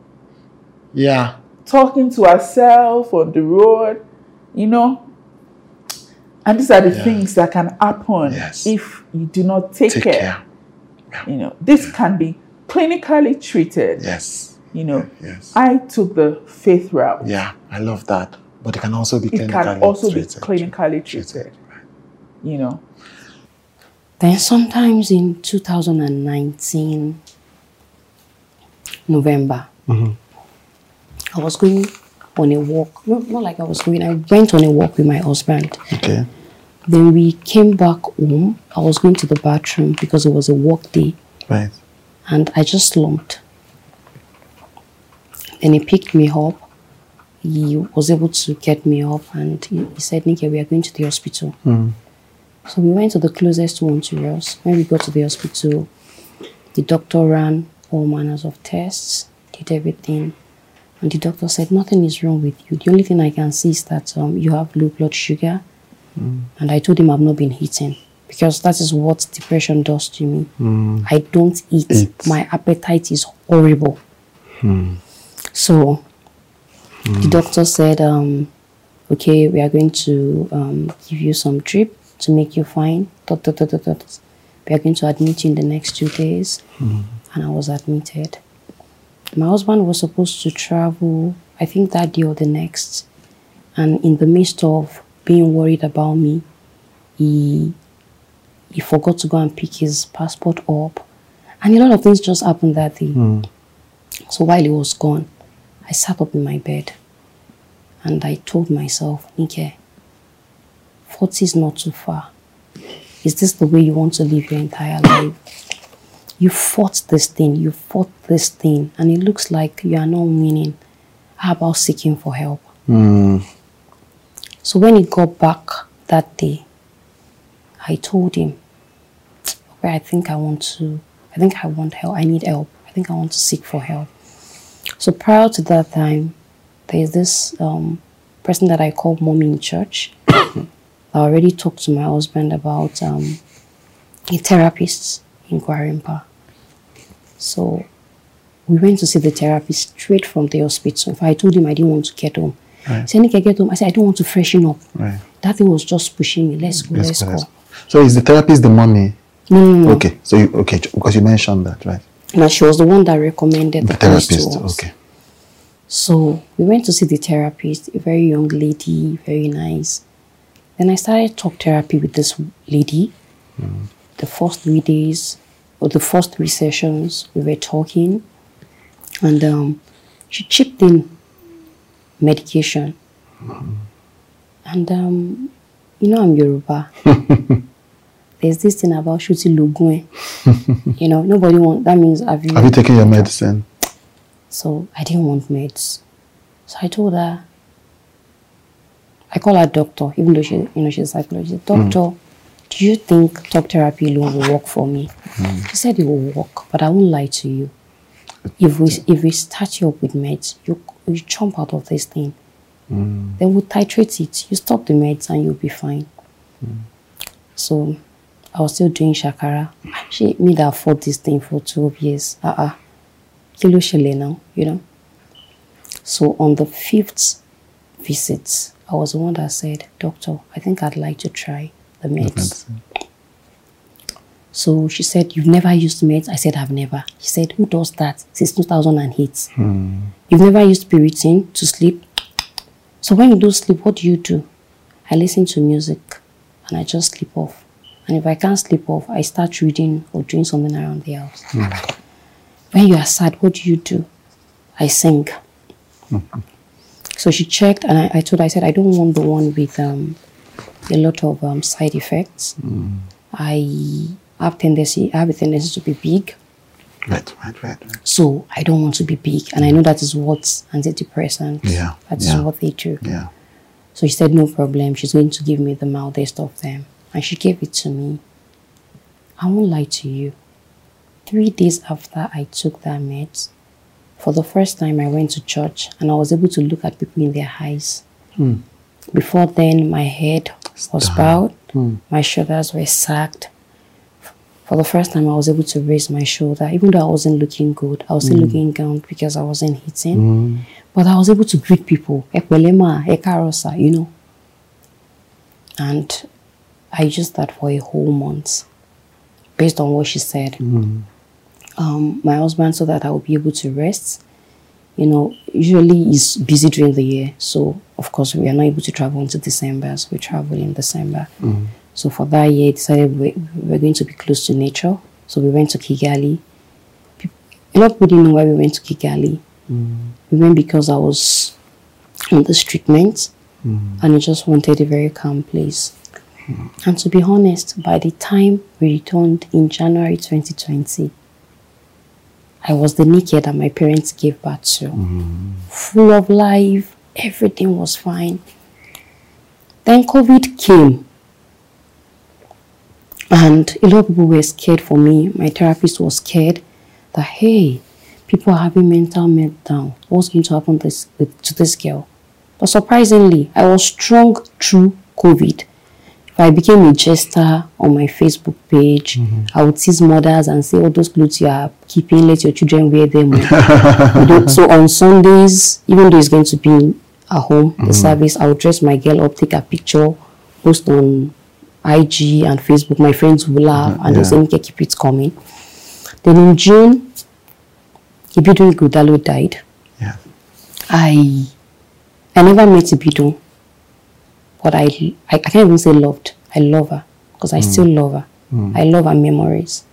Yeah. Talking to herself on the road, you know. And these are the yeah. things that can happen yes. if you do not take, take care. care. Yeah. You know, this yeah. can be clinically treated. Yes. You know, yes. I took the faith route. Yeah, I love that. But it can also be it clinically treated. It can also treated. be clinically treated. treated. You know. Then sometimes in two thousand nineteen, November, mm-hmm. I was going on a walk. No, not like I was going. I went on a walk with my husband. Okay. Then we came back home. I was going to the bathroom because it was a work day. Right. And I just slumped. Then he picked me up. He was able to get me up and he, he said, Nikki, we are going to the hospital. Mm. So we went to the closest one to us. When we got to the hospital, the doctor ran all manners of tests, did everything. And the doctor said, nothing is wrong with you. The only thing I can see is that um, you have low blood sugar. Mm. And I told him I've not been eating because that is what depression does to me. Mm. I don't eat. Eat. My appetite is horrible. Mm. So mm. the doctor said, um, okay, we are going to um, give you some drip to make you fine. Dot, dot, dot, dot, dot. We are going to admit you in the next two days. Mm. And I was admitted. My husband was supposed to travel, I think that day or the next. And in the midst of being worried about me, he, he forgot to go and pick his passport up. And a lot of things just happened that day. Mm. So while he was gone, I sat up in my bed and I told myself, Nike, forty is not too far. Is this the way you want to live your entire life? You fought this thing, you fought this thing, and it looks like you are not winning. How about seeking for help? Mm. So when he got back that day, I told him, okay, I think I want to, I think I want help, I need help. I think I want to seek for help. So prior to that time, there's this um, person that I call mommy in church. I already talked to my husband about um, a therapist in Kwarimpa. So we went to see the therapist straight from the hospital. I told him I didn't want to get home. Right. He said, Nick, I get home. I said, I don't want to freshen up. Right. That thing was just pushing me. Let's go, let's, let's go. go. So is the therapist the mommy? No, no, no. Okay, so you, okay, because you mentioned that, right? Now she was the one that recommended the, the therapist. Okay. So we went to see the therapist, a very young lady, very nice. Then I started talk therapy with this lady. Mm. The first three days, or the first three sessions, we were talking. And um, she chipped in medication. Mm. And, um, you know, I'm Yoruba. There's this thing about shooting lugwe. You know, nobody wants, that means, have you... Have you taken your medicine? So I didn't want meds. So I told her, I call her doctor, even though she, you know, she's a psychologist. Doctor, mm. do you think talk therapy alone will work for me? Mm. She said it will work, but I won't lie to you. If we if we start you up with meds, you you jump out of this thing. Mm. Then we'll titrate it. You stop the meds and you'll be fine. Mm. So I was still doing Shakara. She made her fought this thing for twelve years. Uh-uh. Kilo shele now, you know. So on the fifth visit, I was the one that said, Doctor, I think I'd like to try the meds. So she said, you've never used meds? I said, I've never. She said, who does that since two thousand eight? Hmm. You've never used Piritin to sleep? So when you do sleep, what do you do? I listen to music and I just sleep off. And if I can't sleep off, I start reading or doing something around the house. Hmm. When you are sad, what do you do? I sing. Mm-hmm. So she checked and I, I told her, I said, I don't want the one with um, a lot of um, side effects. Mm. I... I have tendency, I have a tendency to be big. Right, right, right, right. So I don't want to be big. And I know that is what antidepressants, yeah, that's yeah. what they do. Yeah. So she said, no problem. She's going to give me the mildest of them. And she gave it to me. I won't lie to you. Three days after I took that meds, for the first time I went to church and I was able to look at people in their eyes. Mm. Before then, my head was bowed. Mm. My shoulders were sagged. For the first time, I was able to raise my shoulder. Even though I wasn't looking good, I was still mm. looking down because I wasn't hitting. Mm. But I was able to greet people. Ekwelema, ekarosa, you know. And I used that for a whole month, based on what she said. Mm. Um, my husband, so that I would be able to rest. You know, usually he's busy during the year. So, of course, we are not able to travel until December. So we travel in December. Mm. So for that year, I decided we were going to be close to nature. So we went to Kigali. A lot of people didn't know why we went to Kigali. Mm. We went because I was on this treatment, mm. and I just wanted a very calm place. Mm. And to be honest, by the time we returned in January twenty twenty, I was the Nikki that my parents gave birth to. Mm. Full of life, everything was fine. Then COVID came. And a lot of people were scared for me. My therapist was scared that, hey, people are having mental meltdown. What's going to happen this, to this girl? But surprisingly, I was strong through COVID. If I became a jester on my Facebook page, mm-hmm. I would tease mothers and say, oh, those clothes you are keeping, let your children wear them. So on Sundays, even though it's going to be at home, mm-hmm. the service, I would dress my girl up, take a picture, post on I G and Facebook, my friends will laugh, and yeah. they say, we can keep it coming. Then in June, Ibidun Ighodalo died. Yeah. I I never met Ibidun, but I, I I can't even say loved. I love her, because I mm. still love her. Mm. I love her memories.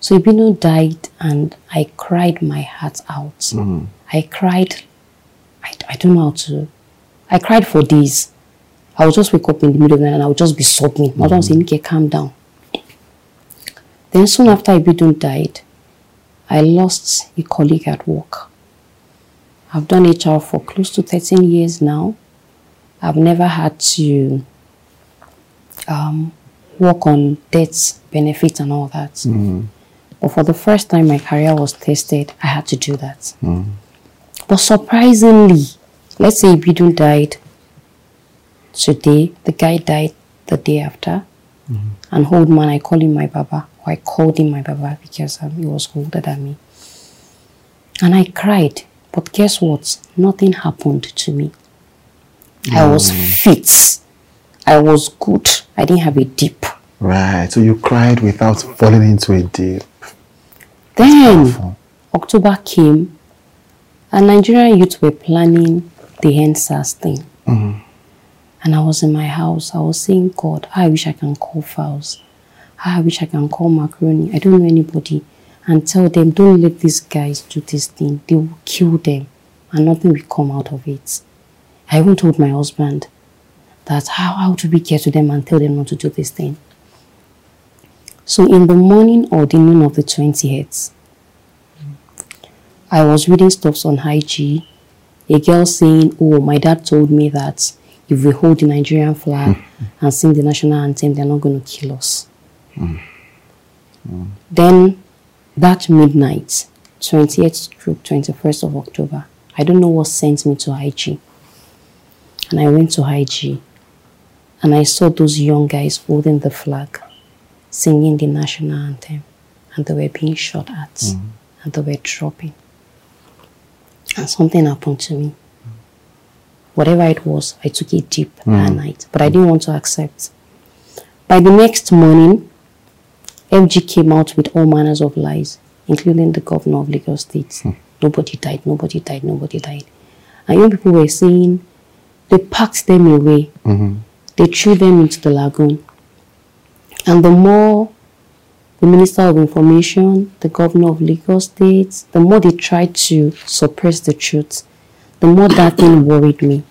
So Ibidun died, and I cried my heart out. Mm. I cried, I, I don't know how to, I cried for days. I would just wake up in the middle of the night and I would just be sobbing. Mm-hmm. I was saying, okay, calm down. Then soon after Ibidun died, I lost a colleague at work. I've done H R for close to thirteen years now. I've never had to um, work on debts, benefits and all that. Mm-hmm. But for the first time my career was tested, I had to do that. Mm-hmm. But surprisingly, let's say Ibidun died today, the guy died the day after, mm-hmm. and old man, I call him my baba, or I called him my baba because um, he was older than me. And I cried, but guess what? Nothing happened to me. Mm. I was fit. I was good. I didn't have a dip. Right, so you cried without falling into a dip. Then October came, and Nigerian youth were planning the EndSARS thing. Mm-hmm. And I was in my house. I was saying, God, I wish I can call Fowls. I wish I can call Macaroni. I don't know anybody. And tell them, don't let these guys do this thing. They will kill them. And nothing will come out of it. I even told my husband that how, how to be care to them and tell them not to do this thing. So in the morning or the noon of the twentieth, I was reading stuffs on I G. A girl saying, oh, my dad told me that if we hold the Nigerian flag mm. and sing the national anthem, they're not going to kill us. Mm. Mm. Then, that midnight, twentieth through twenty-first of October, I don't know what sent me to I G. And I went to I G, and I saw those young guys holding the flag, singing the national anthem, and they were being shot at, mm. and they were dropping. And something happened to me. Whatever it was, I took it deep mm. that night. But I didn't want to accept. By the next morning, F G came out with all manners of lies, including the governor of Lagos State. Mm. Nobody died, nobody died, nobody died. And young people were saying, they packed them away. Mm-hmm. They threw them into the lagoon. And the more the Minister of Information, the governor of Lagos State, the more they tried to suppress the truth, the more that thing worried me.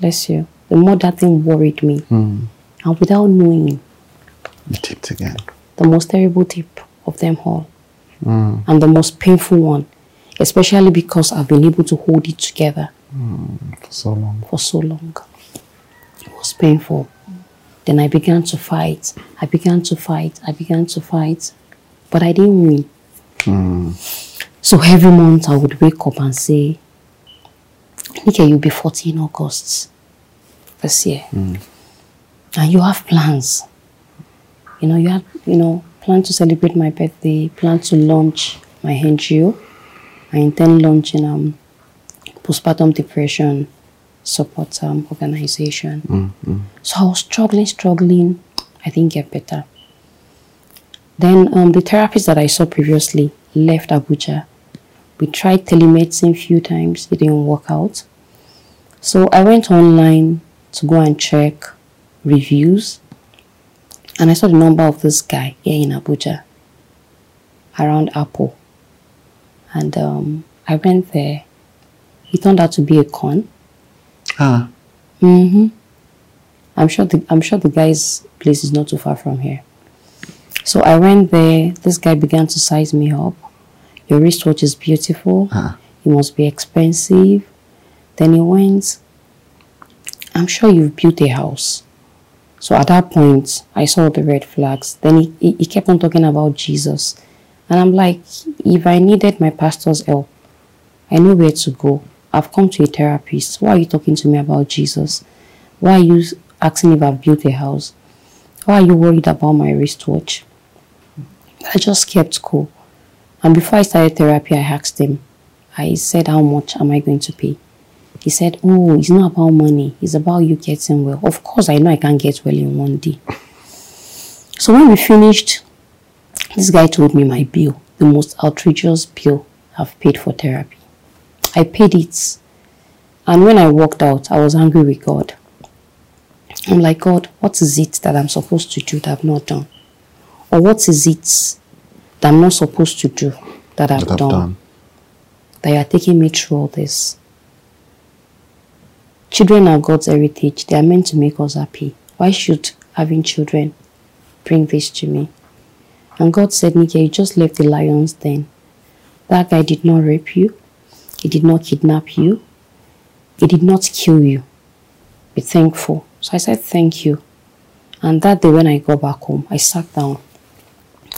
Bless you. The more that thing worried me. Mm. And without knowing, you tipped again. The most terrible tip of them all. Mm. And the most painful one. Especially because I've been able to hold it together. Mm. For so long. For so long. It was painful. Mm. Then I began to fight. I began to fight. I began to fight. But I didn't win. Mm. So every month I would wake up and say, Nike, you'll be forty in August this year. Mm. And you have plans. You know, you had, you know, plan to celebrate my birthday, plan to launch my N G O. I intend launching um, postpartum depression support um, organization. Mm, mm. So I was struggling, struggling. I didn't get better. Then um, the therapist that I saw previously left Abuja. We tried telemedicine a few times. It didn't work out. So I went online to go and check reviews. And I saw the number of this guy here in Abuja, around Apple. And um, I went there. He turned out to be a con. Ah. Mm-hmm. I'm sure the I'm sure the guy's place is not too far from here. So I went there. This guy began to size me up. Your wristwatch is beautiful. Ah. It must be expensive. Then he went, I'm sure you've built a house. So at that point, I saw the red flags. Then he, he, he kept on talking about Jesus. And I'm like, if I needed my pastor's help, I know where to go. I've come to a therapist. Why are you talking to me about Jesus? Why are you asking if I've built a house? Why are you worried about my wristwatch? I just kept cool. And before I started therapy, I asked him. I said, how much am I going to pay? He said, oh, it's not about money. It's about you getting well. Of course, I know I can't get well in one day. So when we finished, this guy told me my bill, the most outrageous bill I've paid for therapy. I paid it. And when I walked out, I was angry with God. I'm like, God, what is it that I'm supposed to do that I've not done? Or what is it that I'm not supposed to do that I've, that I've done? done? That you are taking me through all this. Children are God's heritage. They are meant to make us happy. Why should having children bring this to me? And God said, Nika, you just left the lion's den. That guy did not rape you. He did not kidnap you. He did not kill you. Be thankful. So I said, thank you. And that day when I got back home, I sat down.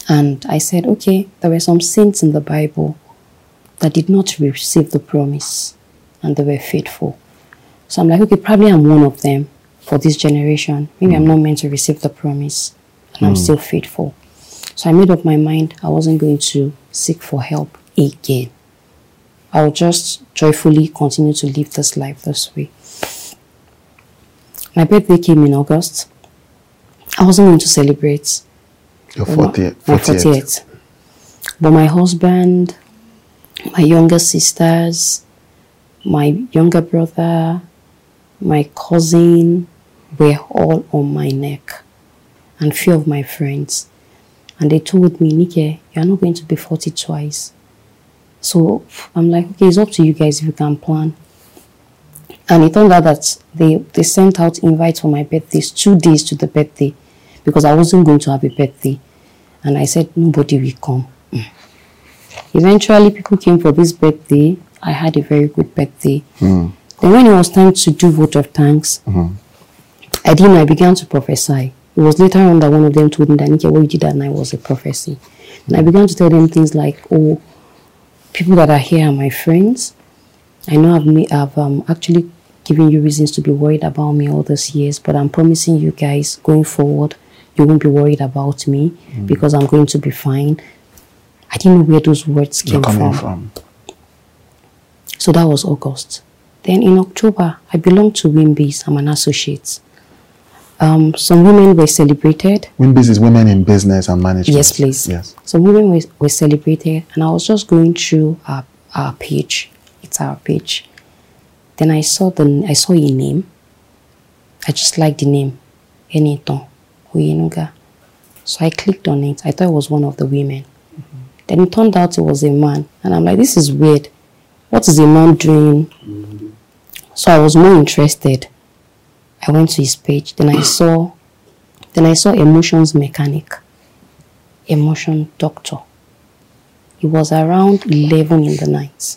And I said, okay, there were some saints in the Bible that did not receive the promise. And they were faithful. So I'm like, okay, probably I'm one of them for this generation. Maybe mm. I'm not meant to receive the promise, and mm. I'm still faithful. So I made up my mind I wasn't going to seek for help again. I will just joyfully continue to live this life this way. My birthday came in August. I wasn't going to celebrate. Your fortieth. But my husband, my younger sisters, my younger brother, my cousin were all on my neck, and few of my friends. And they told me, Nike, you're not going to be forty twice. So I'm like, okay, it's up to you guys if you can plan. And it turned out that they, they sent out invites for my birthdays, two days to the birthday, because I wasn't going to have a birthday. And I said, nobody will come. Mm. Eventually, people came for this birthday. I had a very good birthday. Mm. Then when it was time to do vote of thanks, mm-hmm. I didn't. I began to prophesy. It was later on that one of them told me that Nike, what you did that night was a prophecy. Mm. And I began to tell them things like, oh, people that are here are my friends. I know I've, made, I've um, actually given you reasons to be worried about me all these years, but I'm promising you guys going forward, you won't be worried about me mm. because I'm going to be fine. I didn't know where those words came from. from. So that was August. Then in October, I belonged to Wimby's. I'm an associate. Um, some women were celebrated. Wimby's is Women in Business and Management. Yes, please. Yes. Some women were, were celebrated, and I was just going through our, our page. It's our page. Then I saw the I saw a name. I just liked the name, Eneton Oyenuga. So I clicked on it. I thought it was one of the women. Mm-hmm. Then it turned out it was a man, and I'm like, this is weird. What is a man doing? Mm-hmm. So I was more interested. I went to his page. Then I saw, then I saw Emotions Mechanic, Emotion Doctor. It was around eleven in the night,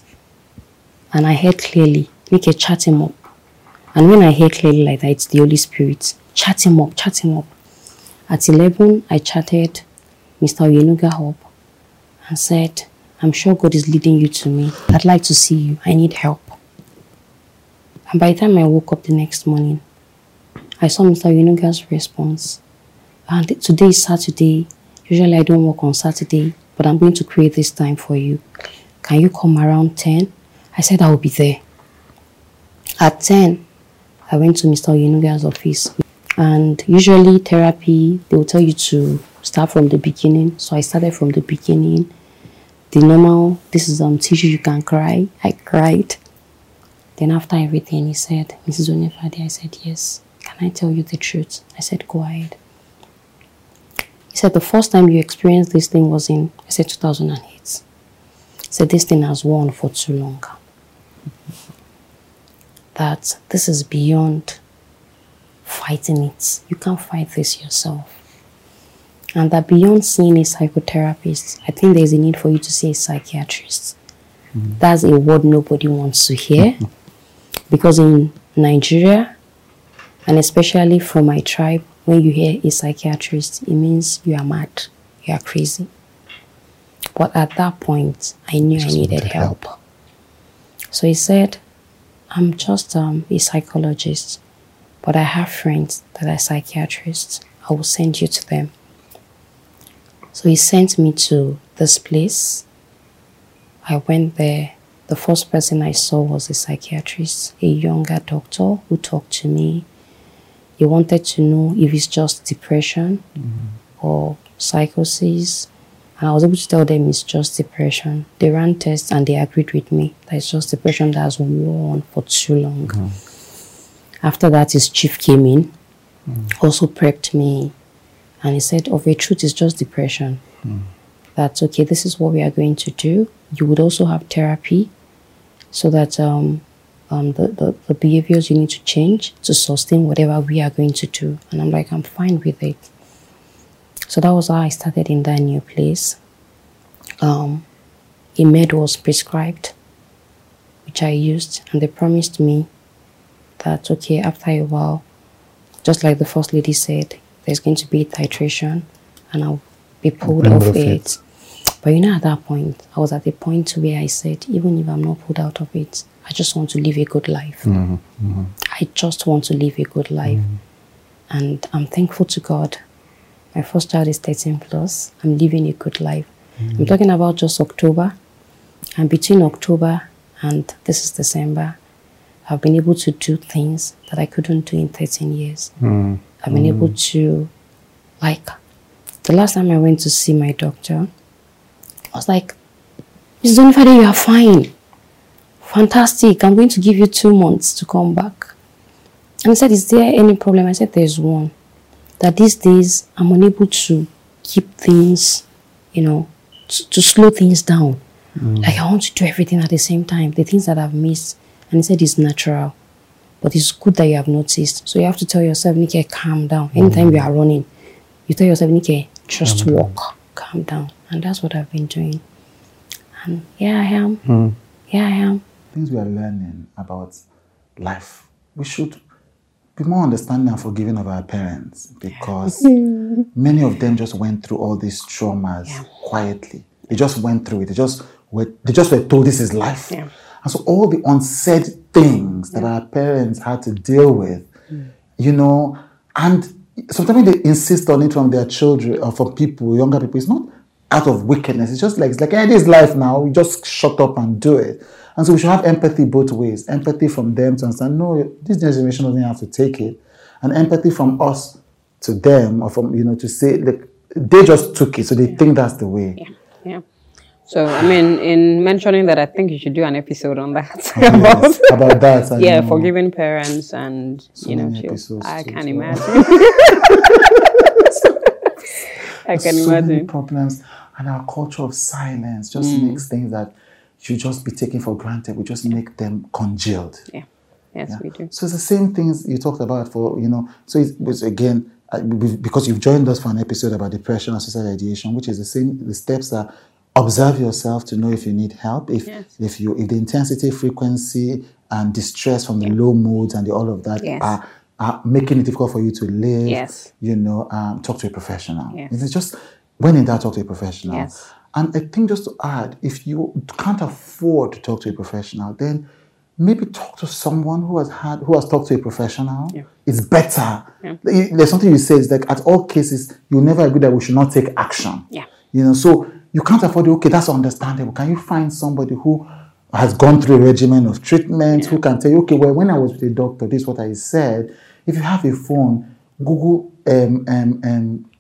and I heard clearly, Nike, chat him up. And when I heard clearly like that, it's the Holy Spirit. Chat him up, chat him up. At eleven, I chatted Mister Oyenuga up and said, I'm sure God is leading you to me. I'd like to see you. I need help. And by the time I woke up the next morning, I saw Mister Oyenuga's response. And today is Saturday. Usually I don't work on Saturday, but I'm going to create this time for you. Can you come around ten? I said I will be there. At ten, I went to Mister Oyenuga's office. And usually therapy, they will tell you to start from the beginning. So I started from the beginning. The normal, this is um tissue, you can cry. I cried. Then after everything, he said, Missus Onifade, I said, yes. Can I tell you the truth? I said, go ahead. He said, the first time you experienced this thing was in, I said, two thousand eight. He said, this thing has worn for too long. That this is beyond fighting it. You can't fight this yourself. And that beyond seeing a psychotherapist, I think there's a need for you to see a psychiatrist. Mm-hmm. That's a word nobody wants to hear. Because in Nigeria, and especially for my tribe, when you hear a psychiatrist, it means you are mad, you are crazy. But at that point, I knew I needed help. help. So he said, I'm just um, a psychologist, but I have friends that are psychiatrists. I will send you to them. So he sent me to this place. I went there. The first person I saw was a psychiatrist, a younger doctor who talked to me. He wanted to know if it's just depression mm-hmm. or psychosis. And I was able to tell them it's just depression. They ran tests and they agreed with me that it's just depression that has worn for too long. Mm-hmm. After that, his chief came in, mm-hmm. also prepped me. And he said, of a truth, it's just depression. Mm. That's okay, this is what we are going to do. You would also have therapy so that um, um, the, the, the behaviors you need to change to sustain whatever we are going to do. And I'm like, I'm fine with it. So that was how I started in that new place. Um, a med was prescribed, which I used. And they promised me that, okay, after a while, just like the first lady said, there's going to be titration, and I'll be pulled off of it. it. But you know, at that point, I was at the point where I said, even if I'm not pulled out of it, I just want to live a good life. Mm-hmm. Mm-hmm. I just want to live a good life. Mm-hmm. And I'm thankful to God. My first child is thirteen plus. I'm living a good life. Mm-hmm. I'm talking about just October. And between October and this is December, I've been able to do things that I couldn't do in thirteen years. Mm-hmm. I've been mm. able to, like, the last time I went to see my doctor, I was like, Miz Donifade, you are fine. Fantastic. I'm going to give you two months to come back. And he said, is there any problem? I said, there's one. That these days, I'm unable to keep things, you know, to, to slow things down. Mm. Like, I want to do everything at the same time. The things that I've missed. And he said, it's natural. But it's good that you have noticed. So you have to tell yourself, Nike, calm down. Anytime mm-hmm. you are running, you tell yourself, Nike, just calm walk, down. calm down. And that's what I've been doing. And here I am. Mm. Here I am. Things we are learning about life. We should be more understanding and forgiving of our parents because many of them just went through all these traumas yeah. quietly. They just went through it. They just were, they just were told this is life. Yeah. And so all the unsaid things that our parents had to deal with, mm. you know, and sometimes they insist on it from their children or from people, younger people. It's not out of wickedness. It's just like, it's like, hey, this is life now. We just shut up and do it. And so we should have empathy both ways. Empathy from them to understand, no, this generation doesn't have to take it. And empathy from us to them or from, you know, to say, like, they just took it. So they yeah. think that's the way. Yeah, yeah. So, I mean, in mentioning that, I think you should do an episode on that. about, yes, about that. I yeah, know. Forgiving parents and, so you know, she, I can too, imagine. I can so imagine. Many problems and our culture of silence just mm. makes things that should just be taken for granted. We just make them congealed. Yeah, yes, yeah? we do. So it's the same things you talked about for, you know, so it's, it's again, because you've joined us for an episode about depression and suicidal ideation, which is the same, the steps that observe yourself to know if you need help, if yes. if you if the intensity, frequency, and distress from the low moods and the, all of that yes. are, are making it difficult for you to live. Yes. You know, um, talk to a professional. Yes. It's just when in doubt, talk to a professional. Yes. And I think just to add, if you can't afford to talk to a professional, then maybe talk to someone who has had who has talked to a professional. Yeah. It's better. Yeah. There's something you say. It's like at all cases, you never agree that we should not take action. Yeah. You know, so. You can't afford it. Okay, that's understandable. Can you find somebody who has gone through a regimen of treatment, yeah. who can tell you, okay, well, when I was with the doctor, this is what I said. If you have a phone, Google, um, um, um,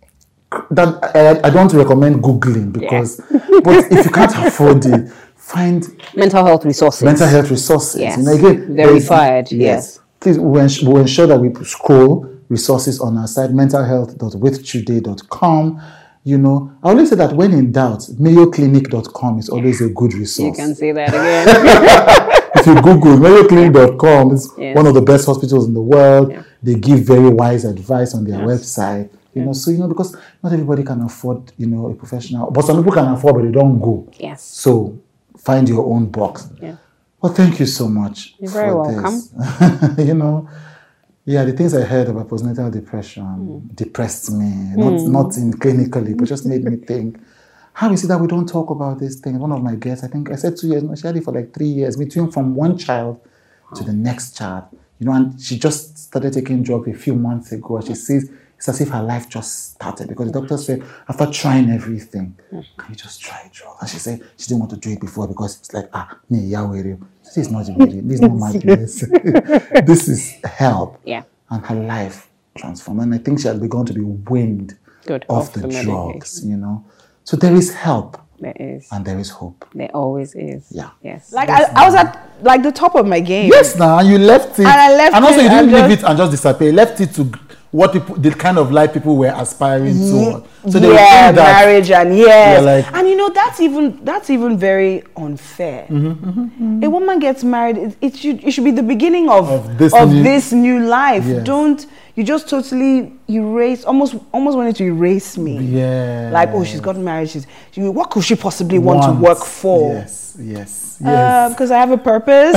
that, I, I don't recommend Googling because, yeah. but if you can't afford it, find mental health resources. Mental health resources. Yes. And again, verified. Yes. yes. Please, we'll ensure, we'll ensure that we scroll resources on our site, mental health dot with chude dot com. You know, I always say that when in doubt, Mayo Clinic dot com is always a good resource. You can say that again. If you Google Mayo Clinic dot com, it's yes. one of the best hospitals in the world. Yeah. They give very wise advice on their yes. website. You know, so, you know, because not everybody can afford, you know, a professional. But some people can afford, but they don't go. Yes. So, find your own box. Yeah. Well, thank you so much. You're very welcome. You know, yeah, the things I heard about postnatal depression mm. depressed me. Not, mm. not in clinically, but just made me think. How is it that we don't talk about these things? One of my guests, I think, I said two years, no, she had it for like three years. Between from one child to the next child. You know, and she just started taking drugs a few months ago. And she sees... It's as if her life just started because the doctor said, after trying everything, can you just try drugs? And she said she didn't want to do it before because it's like, ah, me, Yahweh, this is not really, this is not madness. This is help. Yeah. And her life transformed. And I think she had begun to be weaned Good. off, off the, the drugs, you know. So there is help. There is. And there is hope. There always is. Yeah. Yes. Like, yes, I, I was at, like, the top of my game. Yes, now, and you left it. And I left it. And also, it, you didn't leave just... it and just disappear. You left it to... what people, the kind of life people were aspiring to. So they yeah, were that, marriage and yes. Like, and you know, that's even that's even very unfair. Mm-hmm, mm-hmm, mm-hmm. A woman gets married, it, it, should, it should be the beginning of, of, this, of new, this new life. Yes. Don't, you just totally erase, almost almost wanted to erase me. Yeah. Like, oh, she's got married. She's, she, what could she possibly want Once. to work for? Yes, yes, yes. Because uh, I have a purpose.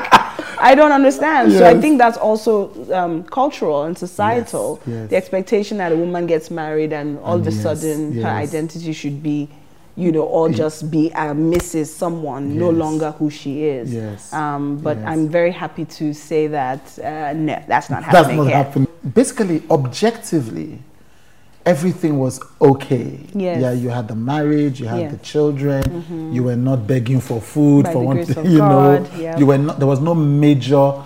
Like... I don't understand. Yes. So I think that's also um, cultural and societal. Yes, yes. The expectation that a woman gets married and all and of a yes, sudden yes. her identity should be, you know, or just be a Missus Someone, yes. no longer who she is. Yes. Um, but yes. I'm very happy to say that, uh, no, that's not happening That's not here. happening. Basically, objectively, everything was okay. Yes. Yeah, you had the marriage, you had yes. the children, mm-hmm. you were not begging for food, By for one thing, you God, know. Yep. You were not, there was no major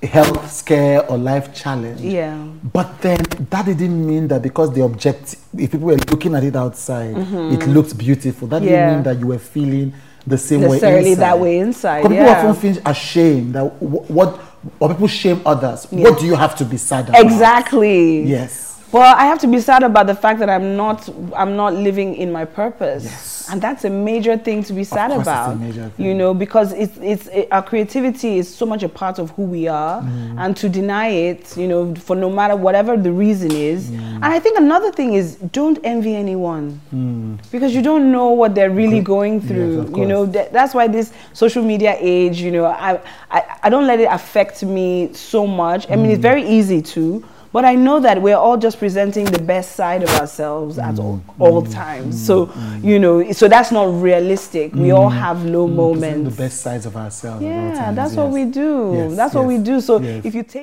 health scare or life challenge. Yeah. But then that didn't mean that because the object, if people were looking at it outside, mm-hmm. it looked beautiful. That yeah. didn't mean that you were feeling the same way inside. Necessarily that way inside. Because yeah. people often feel ashamed that w- what, or people shame others. Yes. What do you have to be sad about? Exactly. Yes. Well, I have to be sad about the fact that I'm not I'm not living in my purpose. Yes. And that's a major thing to be sad about. It's a major thing. You know, because it's it's it, our creativity is so much a part of who we are, mm. and to deny it, you know, for no matter whatever the reason is. Mm. And I think another thing is, don't envy anyone. Mm. Because you don't know what they're really Good. going through. Yes, you know, th- that's why this social media age, you know, I I, I don't let it affect me so much. I mean, mm. it's very easy to But I know that we're all just presenting the best side of ourselves at mm, all, all mm, times. Mm, so, mm. you know, so that's not realistic. Mm, we all have low mm, moments. The best sides of ourselves. Yeah, at all times. that's yes. what we do. Yes, that's yes, what we do. So yes. if you take...